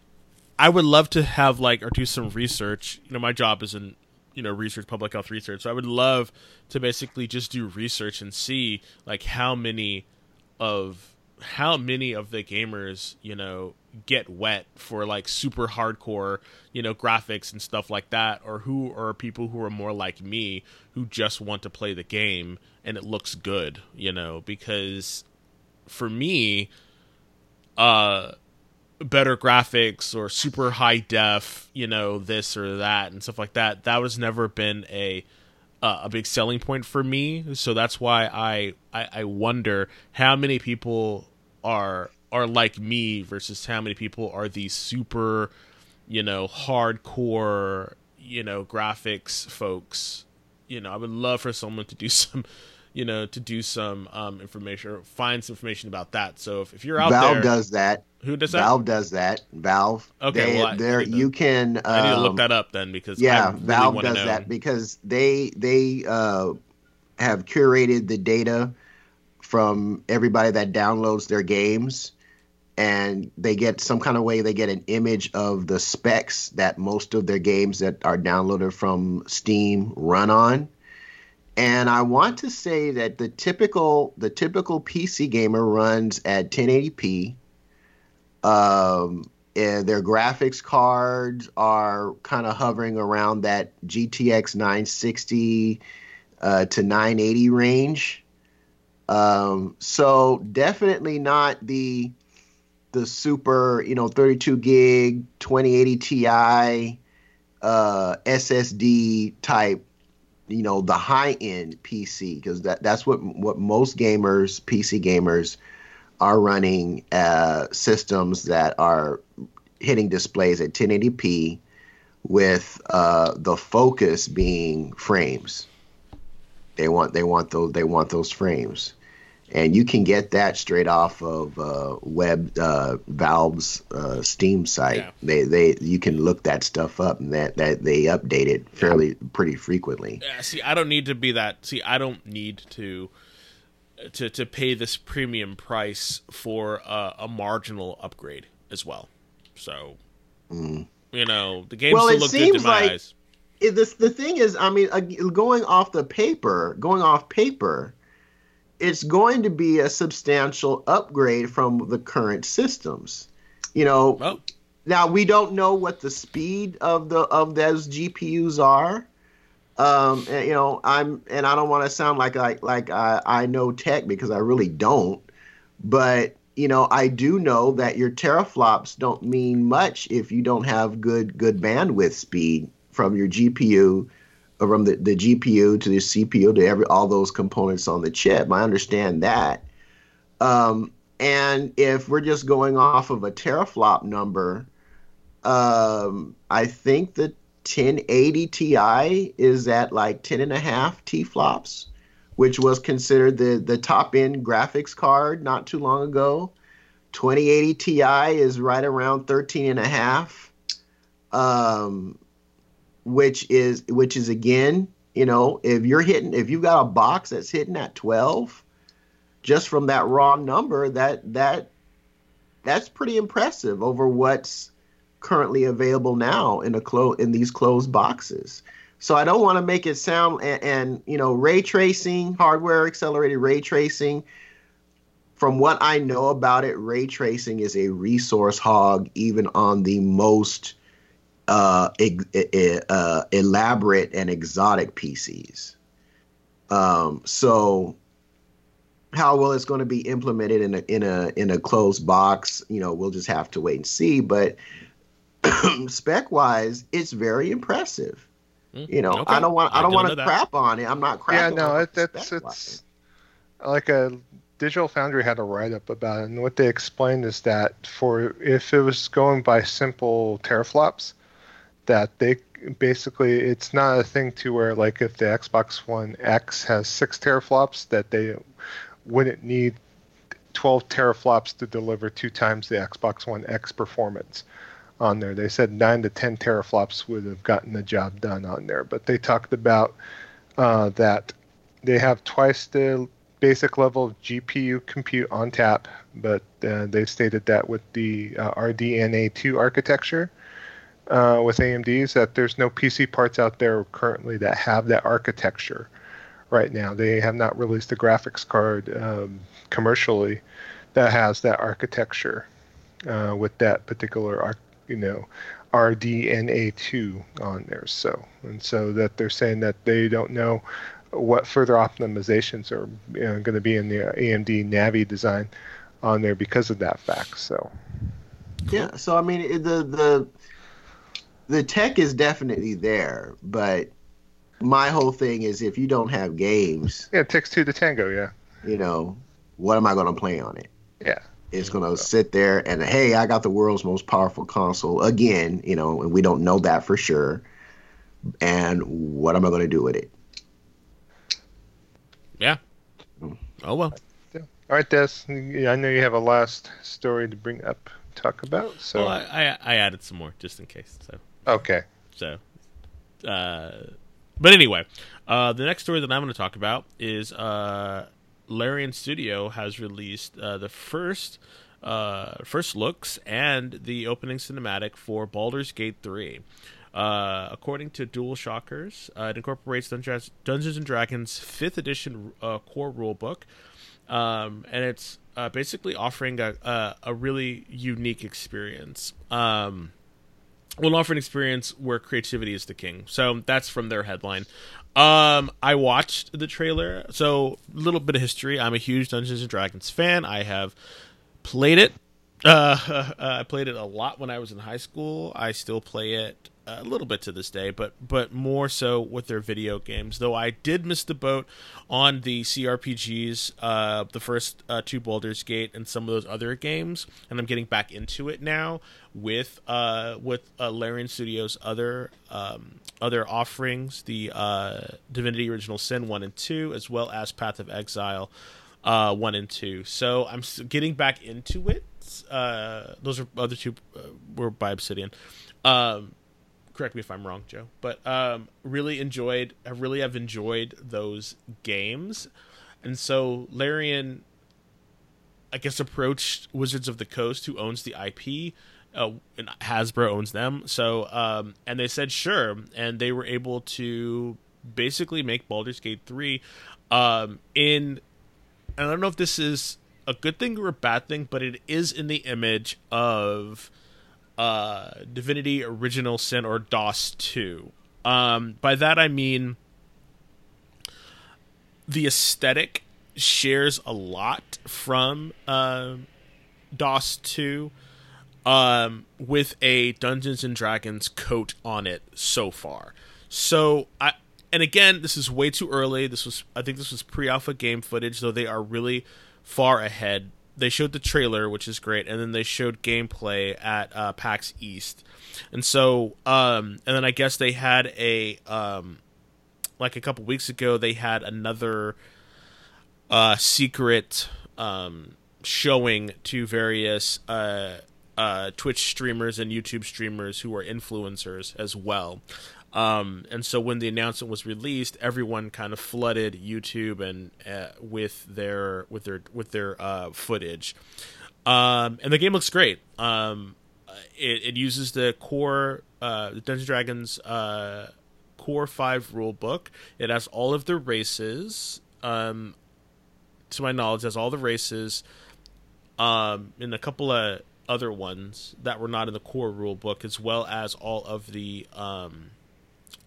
I would love to have like or do some research. You know, my job is in. You know, research, public health research. So I would love to basically just do research and see like how many of how many of the gamers, you know, get wet for like super hardcore, you know, graphics and stuff like that, or who are people who are more like me who just want to play the game and it looks good, you know, because for me, uh better graphics or super high def, you know, this or that and stuff like that. That was never been a uh, a big selling point for me. So that's why I, I I wonder how many people are are like me versus how many people are these super, you know, hardcore, you know, graphics folks you know, I would love for someone to do some, you know, to do some um, information or find some information about that. So if, if you're out Valve there, does that. Who does that? Valve does that. Valve. Okay, they, well, I, there you can. Um, I need to look that up then, because yeah, I really Valve does know. that because they they uh, have curated the data from everybody that downloads their games, and they get some kind of way they get an image of the specs that most of their games that are downloaded from Steam run on. And I want to say that the typical the typical P C gamer runs at ten eighty p. Um, and their graphics cards are kind of hovering around that G T X nine sixty uh, to nine eighty range. Um, so definitely not the the super, you know, thirty-two gig twenty eighty Ti uh, S S D type, you know, the high-end P C, because that, that's what what most gamers, P C gamers, are running uh, systems that are hitting displays at ten eighty p with uh, the focus being frames. They want they want those they want those frames, and you can get that straight off of uh, web uh, Valve's uh, Steam site. Yeah. They they you can look that stuff up, and that, that they update it fairly yeah. pretty frequently. Yeah, see, I don't need to be that. See, I don't need to. to to pay this premium price for a, a marginal upgrade as well. So, mm. you know, the game well, still look good in my like, eyes. It, this, the thing is, I mean, uh, going off the paper, going off paper, it's going to be a substantial upgrade from the current systems. You know, well, now we don't know what the speed of the of those G P Us are. Um, and, you know, I'm, and I don't want to sound like I, like I, I know tech, because I really don't, but you know, I do know that your teraflops don't mean much if you don't have good, good bandwidth speed from your G P U, or from the, the G P U to the C P U to every, all those components on the chip. I understand that. Um, and if we're just going off of a teraflop number, um, I think that ten eighty Ti is at like ten and a half T-flops, which was considered the, the top-end graphics card not too long ago. twenty eighty Ti is right around thirteen and a half, um, which is which is again, you know, if you're hitting, if you've got a box that's hitting at twelve, just from that raw number, that that that's pretty impressive over what's currently available now in a clo in these closed boxes. So I don't want to make it sound, and, and you know, ray tracing, hardware accelerated ray tracing, from what I know about it, ray tracing is a resource hog even on the most uh, e e uh elaborate and exotic P Cs. Um so how well it's going to be implemented in a in a in a closed box, you know, we'll just have to wait and see, but spec-wise, it's very impressive. You know, okay. I don't want I don't want to crap that. on it. I'm not crapping. Yeah, no, it, that's it's like a Digital Foundry had a write-up about it, and what they explained is that for if it was going by simple teraflops, that they basically it's not a thing to where like if the Xbox One X has six teraflops that they wouldn't need twelve teraflops to deliver two times the Xbox One X performance. On there, they said nine to ten teraflops would have gotten the job done on there. But they talked about uh, that they have twice the basic level of G P U compute on tap, but uh, they stated that with the uh, R D N A two architecture uh, with A M Ds, that there's no P C parts out there currently that have that architecture right now. They have not released a graphics card um, commercially that has that architecture uh, with that particular architecture. You know, R D N A two on there. So and so that they're saying that they don't know what further optimizations are you know, going to be in the A M D Navi design on there because of that fact. So yeah, so I mean the the the tech is definitely there, but my whole thing is if you don't have games, yeah, it takes two to tango. Yeah, you know, what am I going to play on it? Yeah. It's going to sit there and, hey, I got the world's most powerful console again, you know, and we don't know that for sure. And what am I going to do with it? Yeah. Oh, well. All right, Des. I know you have a last story to bring up, talk about. So well, I, I I added some more just in case. So okay. So, uh, but anyway, uh, the next story that I'm going to talk about is uh, Larian Studio has released uh, the first uh, first looks and the opening cinematic for Baldur's Gate three. Uh, according to Dual Shockers, uh, it incorporates Dungeons, Dungeons and Dragons fifth edition uh, core rulebook. Um, and it's uh, basically offering a, a, a really unique experience. Um, we'll offer an experience where creativity is the king. So that's from their headline. Um, I watched the trailer. So a little bit of history. I'm a huge Dungeons and Dragons fan. I have played it. Uh, uh, I played it a lot when I was in high school. I still play it a little bit to this day, but but more so with their video games. Though I did miss the boat on the C R P Gs, uh, the first uh, two Baldur's Gate and some of those other games, and I'm getting back into it now with uh, with uh, Larian Studios' other um, other offerings, the uh, Divinity: Original Sin one and two, as well as Path of Exile uh, one and two. So I'm getting back into it. Uh, those are other two uh, were by Obsidian. Um, Correct me if I'm wrong, Joe, but um, really enjoyed. I really have enjoyed those games, and so Larian, I guess, approached Wizards of the Coast, who owns the I P, uh, and Hasbro owns them. So, um, and they said sure, and they were able to basically make Baldur's Gate three. Um, in, and I don't know if this is a good thing or a bad thing, but it is in the image of uh Divinity Original Sin, or DOS two. Um by that I mean the aesthetic shares a lot from uh DOS two, um with a Dungeons and Dragons coat on it so far. So I and again, this is way too early. This was I think this was pre-alpha game footage, though they are really far ahead. They showed the trailer, which is great, and then they showed gameplay at uh, PAX East, and so um, and then I guess they had a um, like a couple weeks ago they had another uh, secret um, showing to various uh, uh, Twitch streamers and YouTube streamers who are influencers as well. Um, and so when the announcement was released, everyone kind of flooded YouTube and uh, with their with their with their uh, footage, um, and the game looks great. Um, it, it uses the core uh, Dungeons and Dragons uh, Core Five rule book. It has all of the races. Um, to my knowledge, it has all the races, um, and a couple of other ones that were not in the core rule book, as well as all of the. Um,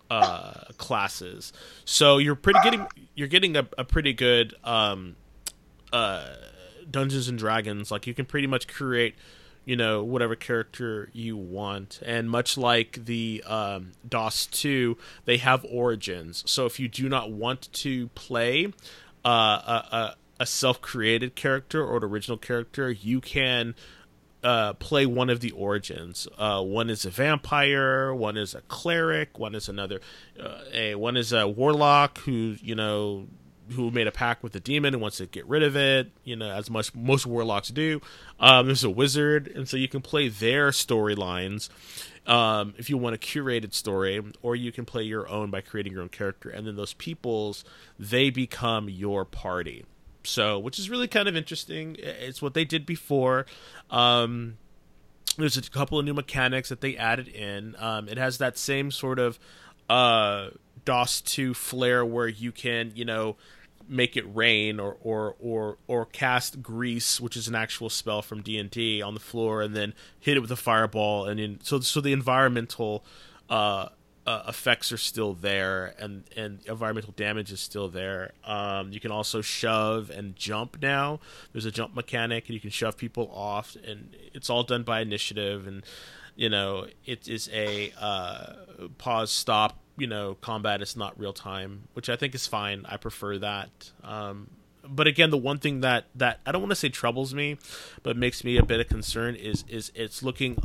uh classes. So you're pretty getting you're getting a, a pretty good um uh Dungeons and Dragons. Like, you can pretty much create, you know, whatever character you want, and much like the um DOS two, they have origins. So if you do not want to play uh a, a self-created character or an original character, you can Uh, play one of the origins. Uh, one is a vampire, one is a cleric, one is another uh, a one is a warlock who you know who made a pact with the demon and wants to get rid of it, you know, as much most warlocks do. Um, there's a wizard, and so you can play their storylines um, if you want a curated story, or you can play your own by creating your own character, and then those peoples, they become your party. So, which is really kind of interesting. It's what they did before. Um, there's a couple of new mechanics that they added in. Um, it has that same sort of uh, DOS two flair where you can, you know, make it rain or or or or cast grease, which is an actual spell from D and D, on the floor, and then hit it with a fireball. And in, so, so the environmental uh, Uh, effects are still there, and, and environmental damage is still there. Um, you can also shove and jump now. There's a jump mechanic, and you can shove people off, and it's all done by initiative. And, you know, it is a uh, pause, stop, you know, combat. It's not real time, which I think is fine. I prefer that. Um, but again, the one thing that, that I don't want to say troubles me, but makes me a bit of concern is, is it's looking,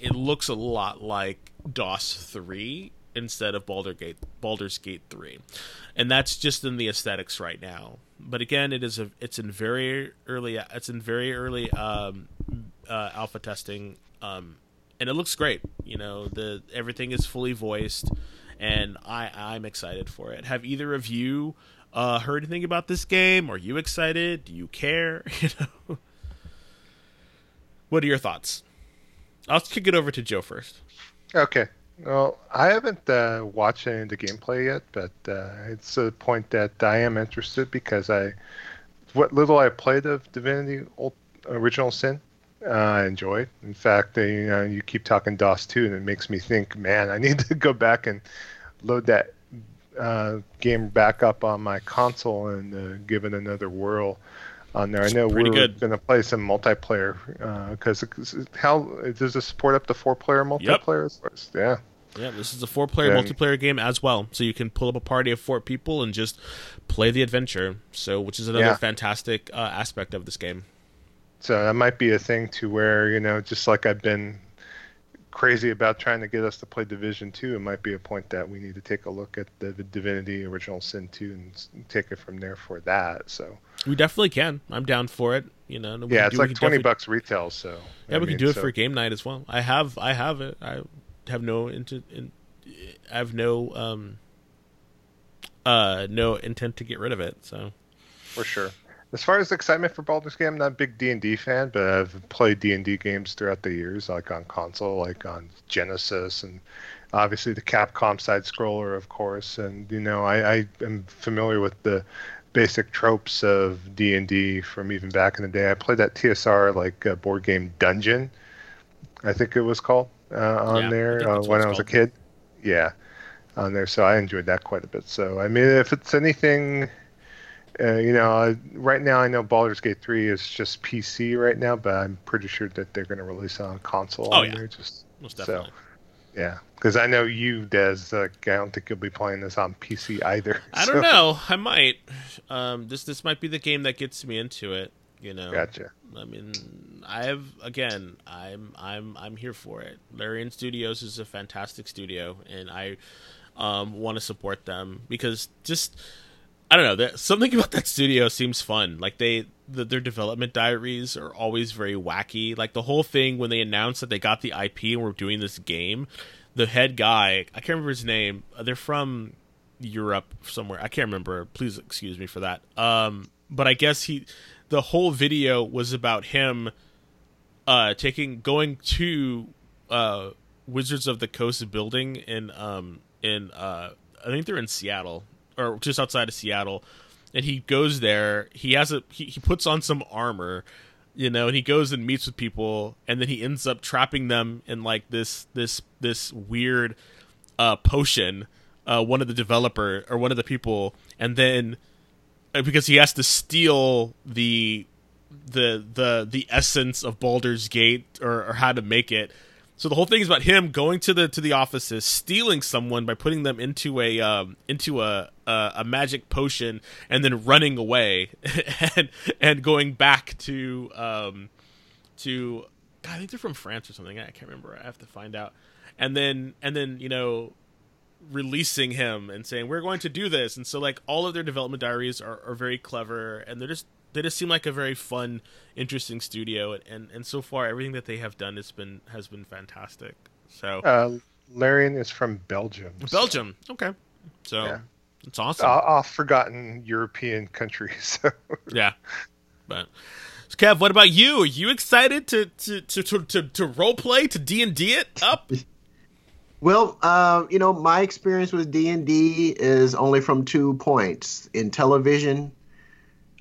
it looks a lot like DOS three. instead of Baldur Gate, Baldur's Gate three. And that's just in the aesthetics right now. But again, it is a, it's in very early it's in very early um, uh, alpha testing, um, and it looks great. You know, the everything is fully voiced, and I I'm excited for it. Have either of you uh, heard anything about this game? Are you excited? Do you care? You know. What are your thoughts? I'll kick it over to Joe first. Okay. Well, I haven't uh, watched any of the gameplay yet, but uh, it's a point that I am interested because I, what little I played of Divinity Original Sin, uh, I enjoyed. In fact, uh, you know, you keep talking DOS two, and it makes me think, man, I need to go back and load that uh, game back up on my console and uh, give it another whirl. On there, it's I know we're going to play some multiplayer because uh, how does this support up to four-player multiplayer? Yep. Yeah, yeah. This is a four-player then, multiplayer game as well, so you can pull up a party of four people and just play the adventure. So, which is another yeah. fantastic uh, aspect of this game. So that might be a thing to where, you know, just like I've been crazy about trying to get us to play Division two, it might be a point that we need to take a look at the Divinity Original Sin two and take it from there for that. So. We definitely can. I'm down for it. You know, we yeah, it's do, like twenty bucks retail. So yeah, I we mean, can do it so. for game night as well. I have, I have it. I have no into, in, I have no, um, uh, no intent to get rid of it. So for sure. As far as excitement for Baldur's Gate, I'm not a big D and D fan, but I've played D and D games throughout the years, like on console, like on Genesis, and obviously the Capcom side scroller, of course. And you know, I, I am familiar with the basic tropes of D and D from even back in the day. I played that T S R like uh, board game Dungeon, I think it was called, uh, on yeah, there I uh, when I was called. a kid. Yeah, on there. So I enjoyed that quite a bit. So I mean, if it's anything, uh, you know, I, right now I know Baldur's Gate three is just P C right now, but I'm pretty sure that they're going to release it on console. Oh on yeah, there. Just, most definitely. So. Yeah, because I know you, Dez, uh, I don't think you'll be playing this on P C either. So. I don't know. I might. Um, this this might be the game that gets me into it. You know. Gotcha. I mean, I've again, I'm I'm I'm here for it. Larian Studios is a fantastic studio, and I um, want to support them because just I don't know, there, something about that studio seems fun. Like they. The, their development diaries are always very wacky. Like the whole thing when they announced that they got the I P and were doing this game, the head guy, I can't remember his name. They're from Europe somewhere. I can't remember. Please excuse me for that. Um, but I guess he, the whole video was about him uh, taking, going to uh, Wizards of the Coast building in, um, in uh, I think they're in Seattle or just outside of Seattle. And he goes there, he has a he, he puts on some armor, you know, and he goes and meets with people, and then he ends up trapping them in like this this this weird uh potion, uh one of the developer or one of the people, and then uh, because he has to steal the the the the essence of Baldur's Gate or, or how to make it. So the whole thing is about him going to the to the offices, stealing someone by putting them into a um, into a, a a magic potion, and then running away and and going back to um to God, I think they're from France or something. I can't remember. I have to find out. And then and then you know, releasing him and saying we're going to do this. And so like all of their development diaries are, are very clever, and they're just they just seem like a very fun, interesting studio, and, and, and so far everything that they have done has been has been fantastic. So uh, Larian is from Belgium. Belgium, so. Okay. So yeah. It's awesome. Off forgotten European countries. So. Yeah, but so Kev, what about you? Are you excited to to to to, to, to role play to D and D it up? Well, uh, you know, my experience with D and D is only from two points in television.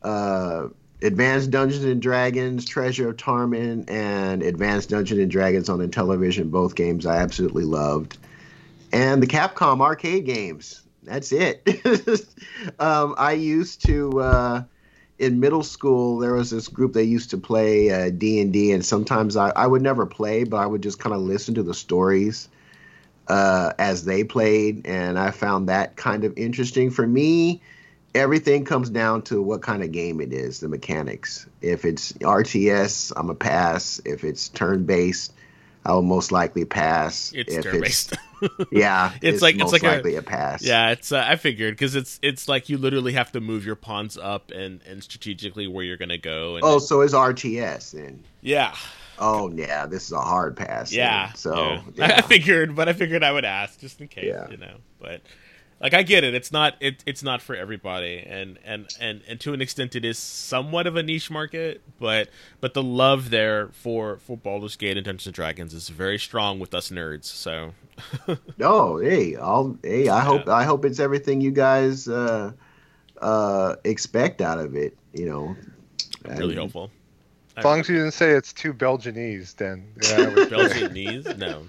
Uh, Advanced Dungeons and Dragons, Treasure of Tarmin, and Advanced Dungeons and Dragons on Intellivision. Both games I absolutely loved, and the Capcom arcade games. That's it. um, I used to uh, in middle school there was this group that used to play uh, D and D, and sometimes I, I would never play, but I would just kind of listen to the stories uh, as they played, and I found that kind of interesting for me. Everything comes down to what kind of game it is, the mechanics. If it's R T S, I'm a pass. If it's turn-based, I'll most likely pass. It's turn based. Yeah, it's, it's like most it's like likely a, a pass. Yeah, it's uh, I figured because it's it's like you literally have to move your pawns up and, and strategically where you're gonna go. And oh, then, so it's R T S then. Yeah. Oh yeah, this is a hard pass. Yeah. Then, so yeah. Yeah. I figured, but I figured I would ask just in case, yeah. you know. But like I get it, it's not it it's not for everybody, and, and, and, and to an extent it is somewhat of a niche market, but but the love there for, for Baldur's Gate and Dungeons and Dragons is very strong with us nerds. So. No, hey, I'll hey, I yeah. hope I hope it's everything you guys uh, uh, expect out of it. You know, really I, helpful. As long as you didn't say it's too Belgianese, then. Yeah, Belgianese? No.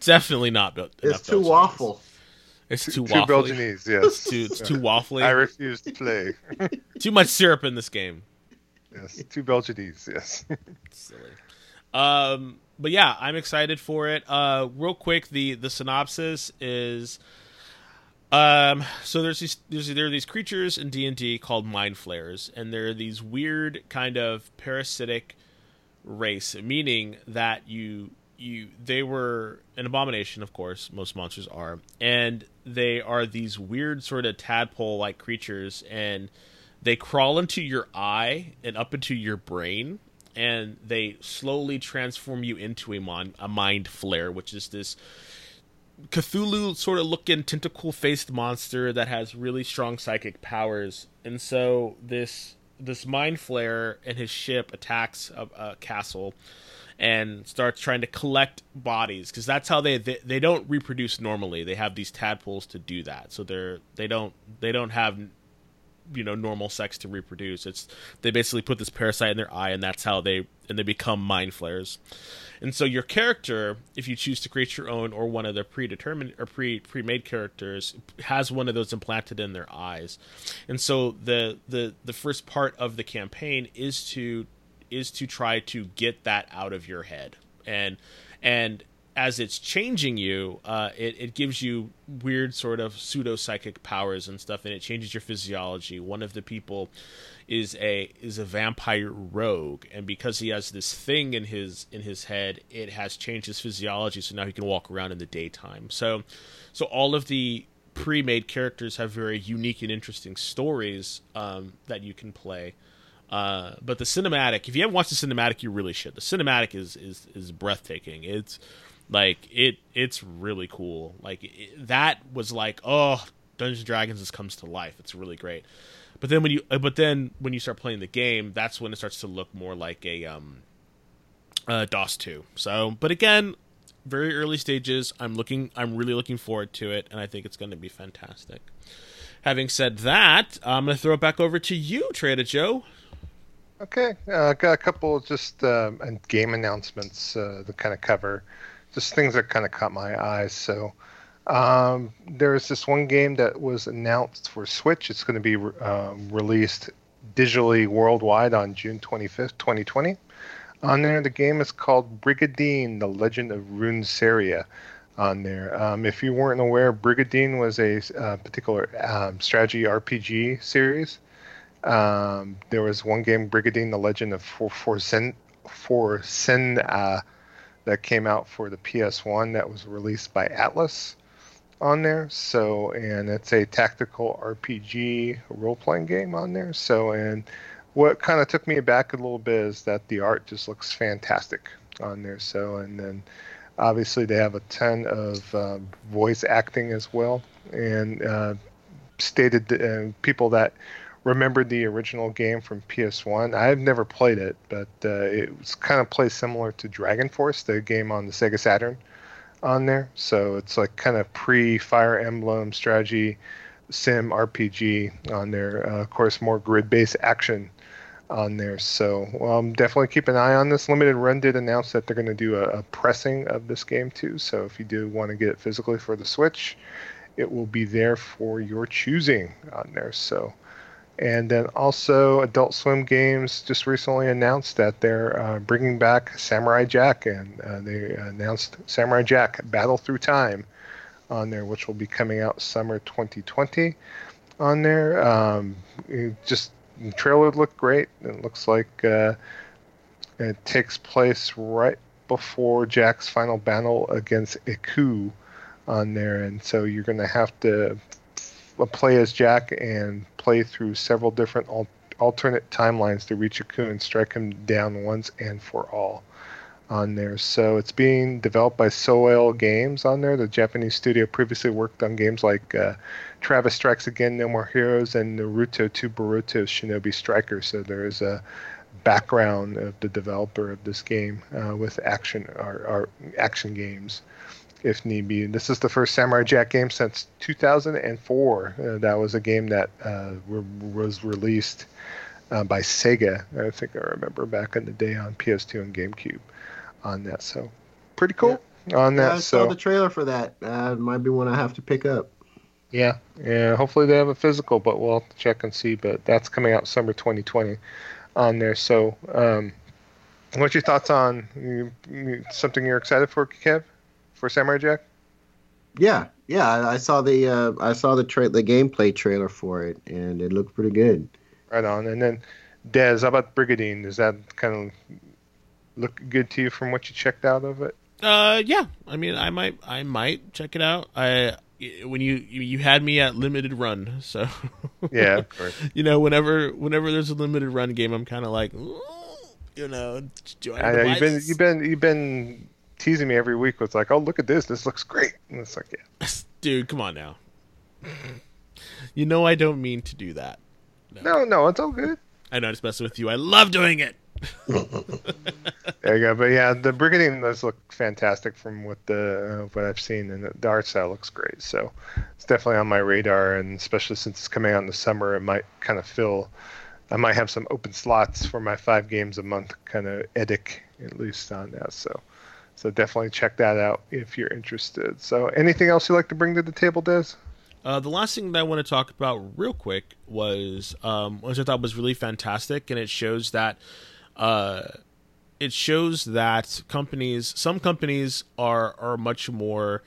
Definitely not. Be- it's too Belgianese. Waffle. It's too, too waffly. Too Belgianese, yes. It's too, it's too waffly. I refuse to play. Too much syrup in this game. Yes, too Belgianese, yes. Silly. Um, but yeah, I'm excited for it. Uh, real quick, the, the synopsis is... Um, so there's these, there's, there are these creatures in D and D called mind flayers, and they're these weird kind of parasitic race, meaning that you, you, they were an abomination, of course, most monsters are, and they are these weird sort of tadpole-like creatures, and they crawl into your eye and up into your brain, and they slowly transform you into a, mon- a mind flare, which is this... Cthulhu sort of looking tentacle faced monster that has really strong psychic powers, and so this this mind flayer and his ship attacks a, a castle and starts trying to collect bodies because that's how they, they they don't reproduce normally. They have these tadpoles to do that, so they're they don't they don't have you know normal sex to reproduce. It's they basically put this parasite in their eye, and that's how they and they become mind flayers. And so your character, if you choose to create your own or one of the predetermined or pre pre-made characters, has one of those implanted in their eyes. And so the the the first part of the campaign is to is to try to get that out of your head. And and as it's changing you, uh, it, it gives you weird sort of pseudo-psychic powers and stuff, and it changes your physiology. One of the people is a is a vampire rogue, and because he has this thing in his in his head, it has changed his physiology, so now he can walk around in the daytime. So, so all of the pre-made characters have very unique and interesting stories um, that you can play. Uh, but the cinematic, if you haven't watched the cinematic, you really should. The cinematic is is, is breathtaking. It's... Like, it, it's really cool. Like, it, that was like, oh, Dungeons and Dragons just comes to life. It's really great. But then when you, but then when you start playing the game, that's when it starts to look more like a um, uh, DOS two. So, but again, very early stages. I'm looking, I'm really looking forward to it, and I think it's going to be fantastic. Having said that, I'm going to throw it back over to you, Trader Joe. Okay, I uh, got a couple just um, game announcements uh, to kind of cover. Just things that kind of caught my eye. So um, there's this one game that was announced for Switch. It's going to be re- um, released digitally worldwide on June twenty-fifth, twenty twenty. On there, the game is called Brigadine, The Legend of Runeterra on there. Um, if you weren't aware, Brigadine was a uh, particular um, strategy R P G series. Um, there was one game, Brigadine, The Legend of Forsen... Forsen... Uh, that came out for the P S one that was released by Atlas on there. So, and it's a tactical R P G role-playing game on there. So, and what kind of took me aback a little bit is that the art just looks fantastic on there. So, and then obviously they have a ton of uh, voice acting as well. And uh, stated uh, people that remembered the original game from P S one. I've never played it, but uh, it was kind of plays similar to Dragon Force, the game on the Sega Saturn on there. So it's like kind of pre-Fire Emblem strategy, sim R P G on there. Uh, of course, more grid-based action on there. So um, definitely keep an eye on this. Limited Run did announce that they're going to do a, a pressing of this game too. So if you do want to get it physically for the Switch, it will be there for your choosing on there. So. And then also Adult Swim Games just recently announced that they're uh, bringing back Samurai Jack, and uh, they announced Samurai Jack Battle Through Time on there, which will be coming out summer twenty twenty on there. Um, just the trailer looked great. It looks like uh, it takes place right before Jack's final battle against Iku on there, and so you're going to have to play as Jack and play through several different al- alternate timelines to reach Iku and strike him down once and for all on there. So it's being developed by Soil Games on there. The Japanese studio previously worked on games like uh, Travis Strikes Again, No More Heroes, and Naruto two Boruto Shinobi Striker. So there is a background of the developer of this game uh, with action or, or action games if need be. And this is the first Samurai Jack game since two thousand four. Uh, that was a game that uh, re- was released uh, by Sega, I think I remember, back in the day on P S two and GameCube on that. So pretty cool yeah. on that. Yeah, I saw so. the trailer for that. Uh, might be one I have to pick up. Yeah, yeah. Hopefully they have a physical, but we'll have to check and see. But that's coming out summer twenty twenty on there. So um, what's your thoughts on you, you, something you're excited for, Kev? For Samurai Jack? Yeah, yeah. I, I saw the uh, I saw the tra- the gameplay trailer for it, and it looked pretty good. Right on. And then, Dez, how about Brigadine? Does that kind of look good to you from what you checked out of it? Uh, yeah. I mean, I might I might check it out. I when you you had me at limited run, so yeah, of course. You know, whenever whenever there's a limited run game, I'm kind of like, you know, do I? I know, you've been you've been you've been. teasing me every week with like, oh, look at this, this looks great, and it's like, yeah, dude, come on now. You know I don't mean to do that. No no, no it's all good. I know, I'm just messing with you. I love doing it. There you go. But yeah, the Brigadine does look fantastic from what the uh, what I've seen, and the art style looks great, so it's definitely on my radar. And especially since it's coming out in the summer, it might kind of fill I might have some open slots for my five games a month kind of edic, at least on that. So So definitely check that out if you're interested. So anything else you'd like to bring to the table, Dez? Uh, the last thing that I want to talk about real quick was, um, which I thought was really fantastic, and it shows that uh, it shows that companies, some companies are are much more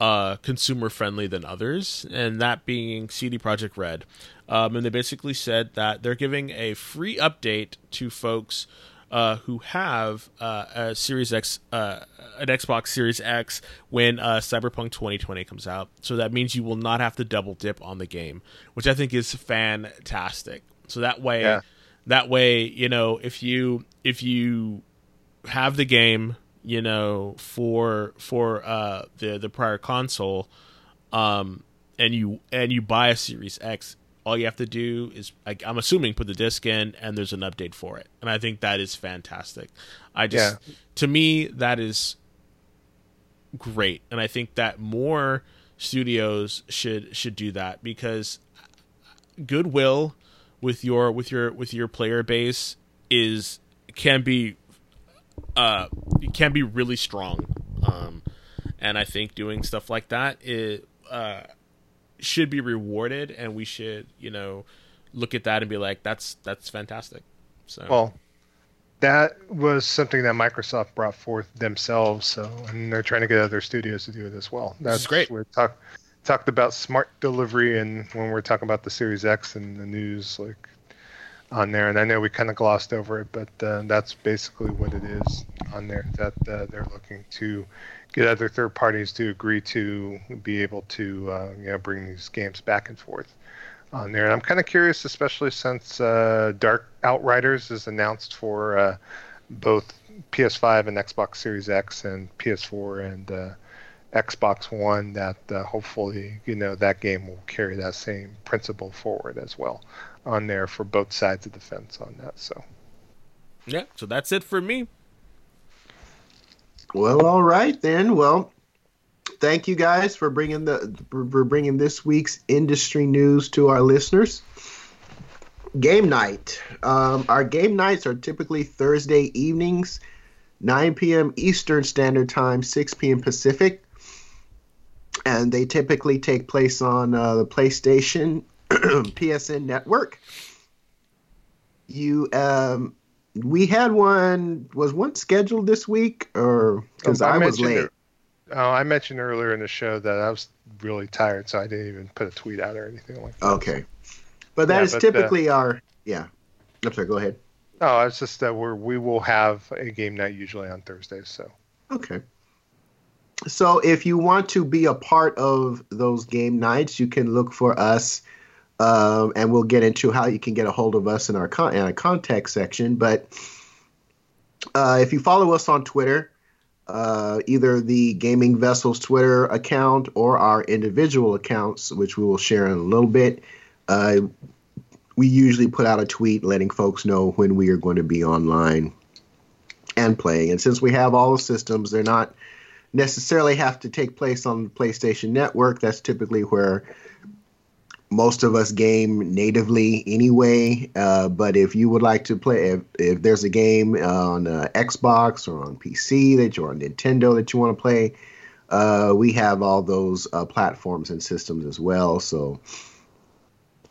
uh, consumer friendly than others, and that being C D Projekt Red. Um, and they basically said that they're giving a free update to folks Uh, who have uh, a Series X, uh, an Xbox Series X, when uh, Cyberpunk twenty twenty comes out. So that means you will not have to double dip on the game, which I think is fantastic. So that way, yeah. that way, you know, if you if you have the game, you know, for for uh, the the prior console, um, and you and you buy a Series X, all you have to do is, like, I'm assuming, put the disc in, and there's an update for it. And I think that is fantastic. I just, yeah. to me, that is great. And I think that more studios should should do that, because goodwill with your with your with your player base is can be uh can be really strong. Um, and I think doing stuff like that is. Uh, should be rewarded, and we should, you know, look at that and be like, that's that's fantastic. So well, that was something that Microsoft brought forth themselves, so and they're trying to get other studios to do it as well. That's great. We talk, talked about smart delivery, and when we're talking about the Series X and the news like on there, and I know we kind of glossed over it, but uh, that's basically what it is on there, that uh, they're looking to get other third parties to agree to be able to uh, you know, bring these games back and forth on there. And I'm kind of curious, especially since uh, Dark Outriders is announced for uh, both P S five and Xbox Series X, and P S four and uh, Xbox One, that uh, hopefully, you know, that game will carry that same principle forward as well on there for both sides of the fence on that. So yeah, so that's it for me. Well, all right then. Well, thank you guys for bringing the for bringing this week's industry news to our listeners. Game night. Um, our game nights are typically Thursday evenings, nine p.m. Eastern Standard Time, six p.m. Pacific, and they typically take place on uh, the PlayStation P S N network. You um we had one was one scheduled this week, or because oh, I, I was late. Oh, I mentioned earlier in the show that I was really tired, so I didn't even put a tweet out or anything like that. Okay, but that yeah, is but, typically uh, our yeah. I'm sorry. Go ahead. No, it's just that we're, we will have a game night usually on Thursdays. So okay. So if you want to be a part of those game nights, you can look for us, um, and we'll get into how you can get a hold of us in our, con- in our contact section. But uh, if you follow us on Twitter, uh, either the Gaming Vessels Twitter account or our individual accounts, which we will share in a little bit, uh, we usually put out a tweet letting folks know when we are going to be online and playing. And since we have all the systems, they're not necessarily have to take place on the PlayStation Network. That's typically where most of us game natively anyway. Uh, but if you would like to play, if, if there's a game on uh, Xbox or on P C that you're on Nintendo that you want to play, uh, we have all those uh, platforms and systems as well. So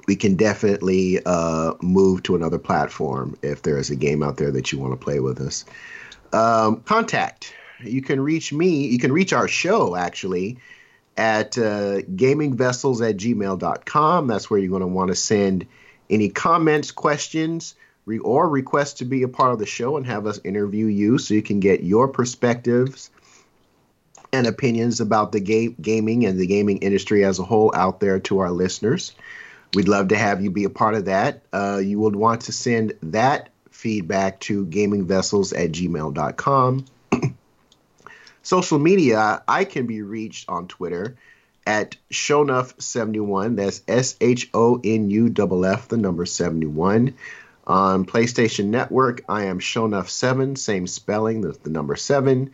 we can definitely uh, move to another platform if there is a game out there that you want to play with us. Um, contact. You can reach me, you can reach our show, actually, at uh, gamingvessels at gmail dot com. That's where you're going to want to send any comments, questions, re- or requests to be a part of the show and have us interview you so you can get your perspectives and opinions about the ga- gaming and the gaming industry as a whole out there to our listeners. We'd love to have you be a part of that. Uh, you would want to send that feedback to gamingvessels at gmail dot com. Social media, I can be reached on Twitter at Shonuff seventy-one. That's S H O N U F F, the number seventy-one. On PlayStation Network, I am Shonuff seven, same spelling, the, the number seven.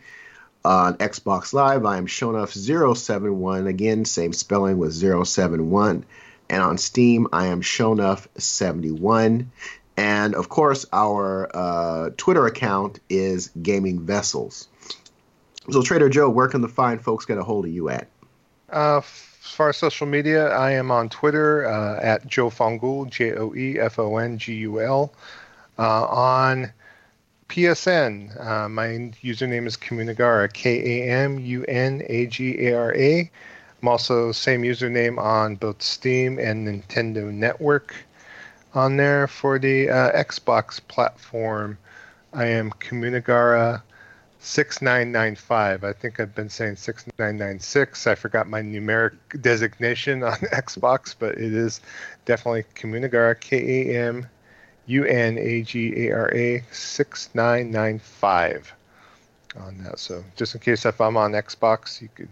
On Xbox Live, I am Shonuff zero seven one, again, same spelling with zero seven one. And on Steam, I am Shonuff seventy-one. And, of course, our uh, Twitter account is Gaming Vessels. So, Trader Joe, where can the fine folks get a hold of you at? Uh, f- as far as social media, I am on Twitter uh, at Joe Fongul, J O E F O N G U L. Uh, on P S N, uh, my username is Kamunagara, K A M U N A G A R A. I'm also same username on both Steam and Nintendo Network. On there for the uh, Xbox platform, I am Kamunagara six nine nine five. I think I've been saying six nine nine six. I forgot my numeric designation on Xbox, but it is definitely Kamunagara, K A M U N A G A R A six nine nine five on that. So just in case if I'm on Xbox, you could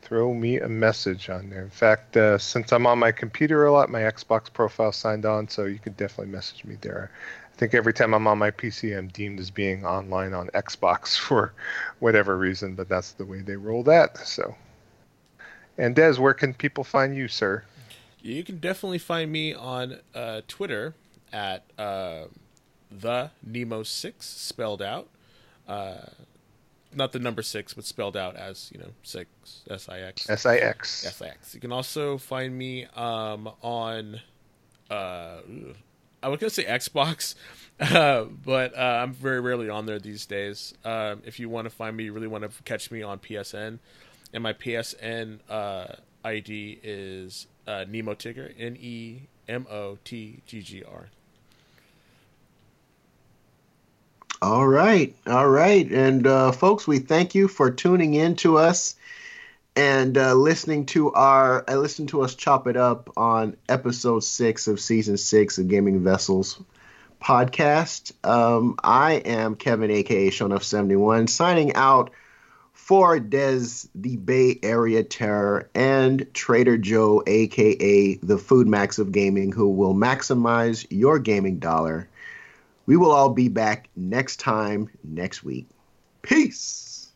throw me a message on there. In fact, uh, since I'm on my computer a lot, my Xbox profile signed on, so you could definitely message me there. I think every time I'm on my P C, I'm deemed as being online on Xbox for whatever reason, but that's the way they roll that. So, and Dez, where can people find you, sir? You can definitely find me on uh, Twitter at uh, the Nemo six, spelled out. Uh, not the number six, but spelled out as, you know, six, S I X. S I X. S I X. You can also find me um, on... Uh, I was going to say Xbox, uh, but uh, I'm very rarely on there these days. Um, if you want to find me, you really want to catch me on P S N. And my P S N uh, I D is uh, Nemo Tigger, N E M O T G G R. All right. All right. And uh, folks, we thank you for tuning in to us and uh, listening to our, uh, listen to us chop it up on episode six of season six of Gaming Vessels podcast. Um, I am Kevin, aka Shonuff seventy-one, signing out for Dez, the Bay Area Terror, and Trader Joe, aka the Food Max of Gaming, who will maximize your gaming dollar. We will all be back next time next week. Peace.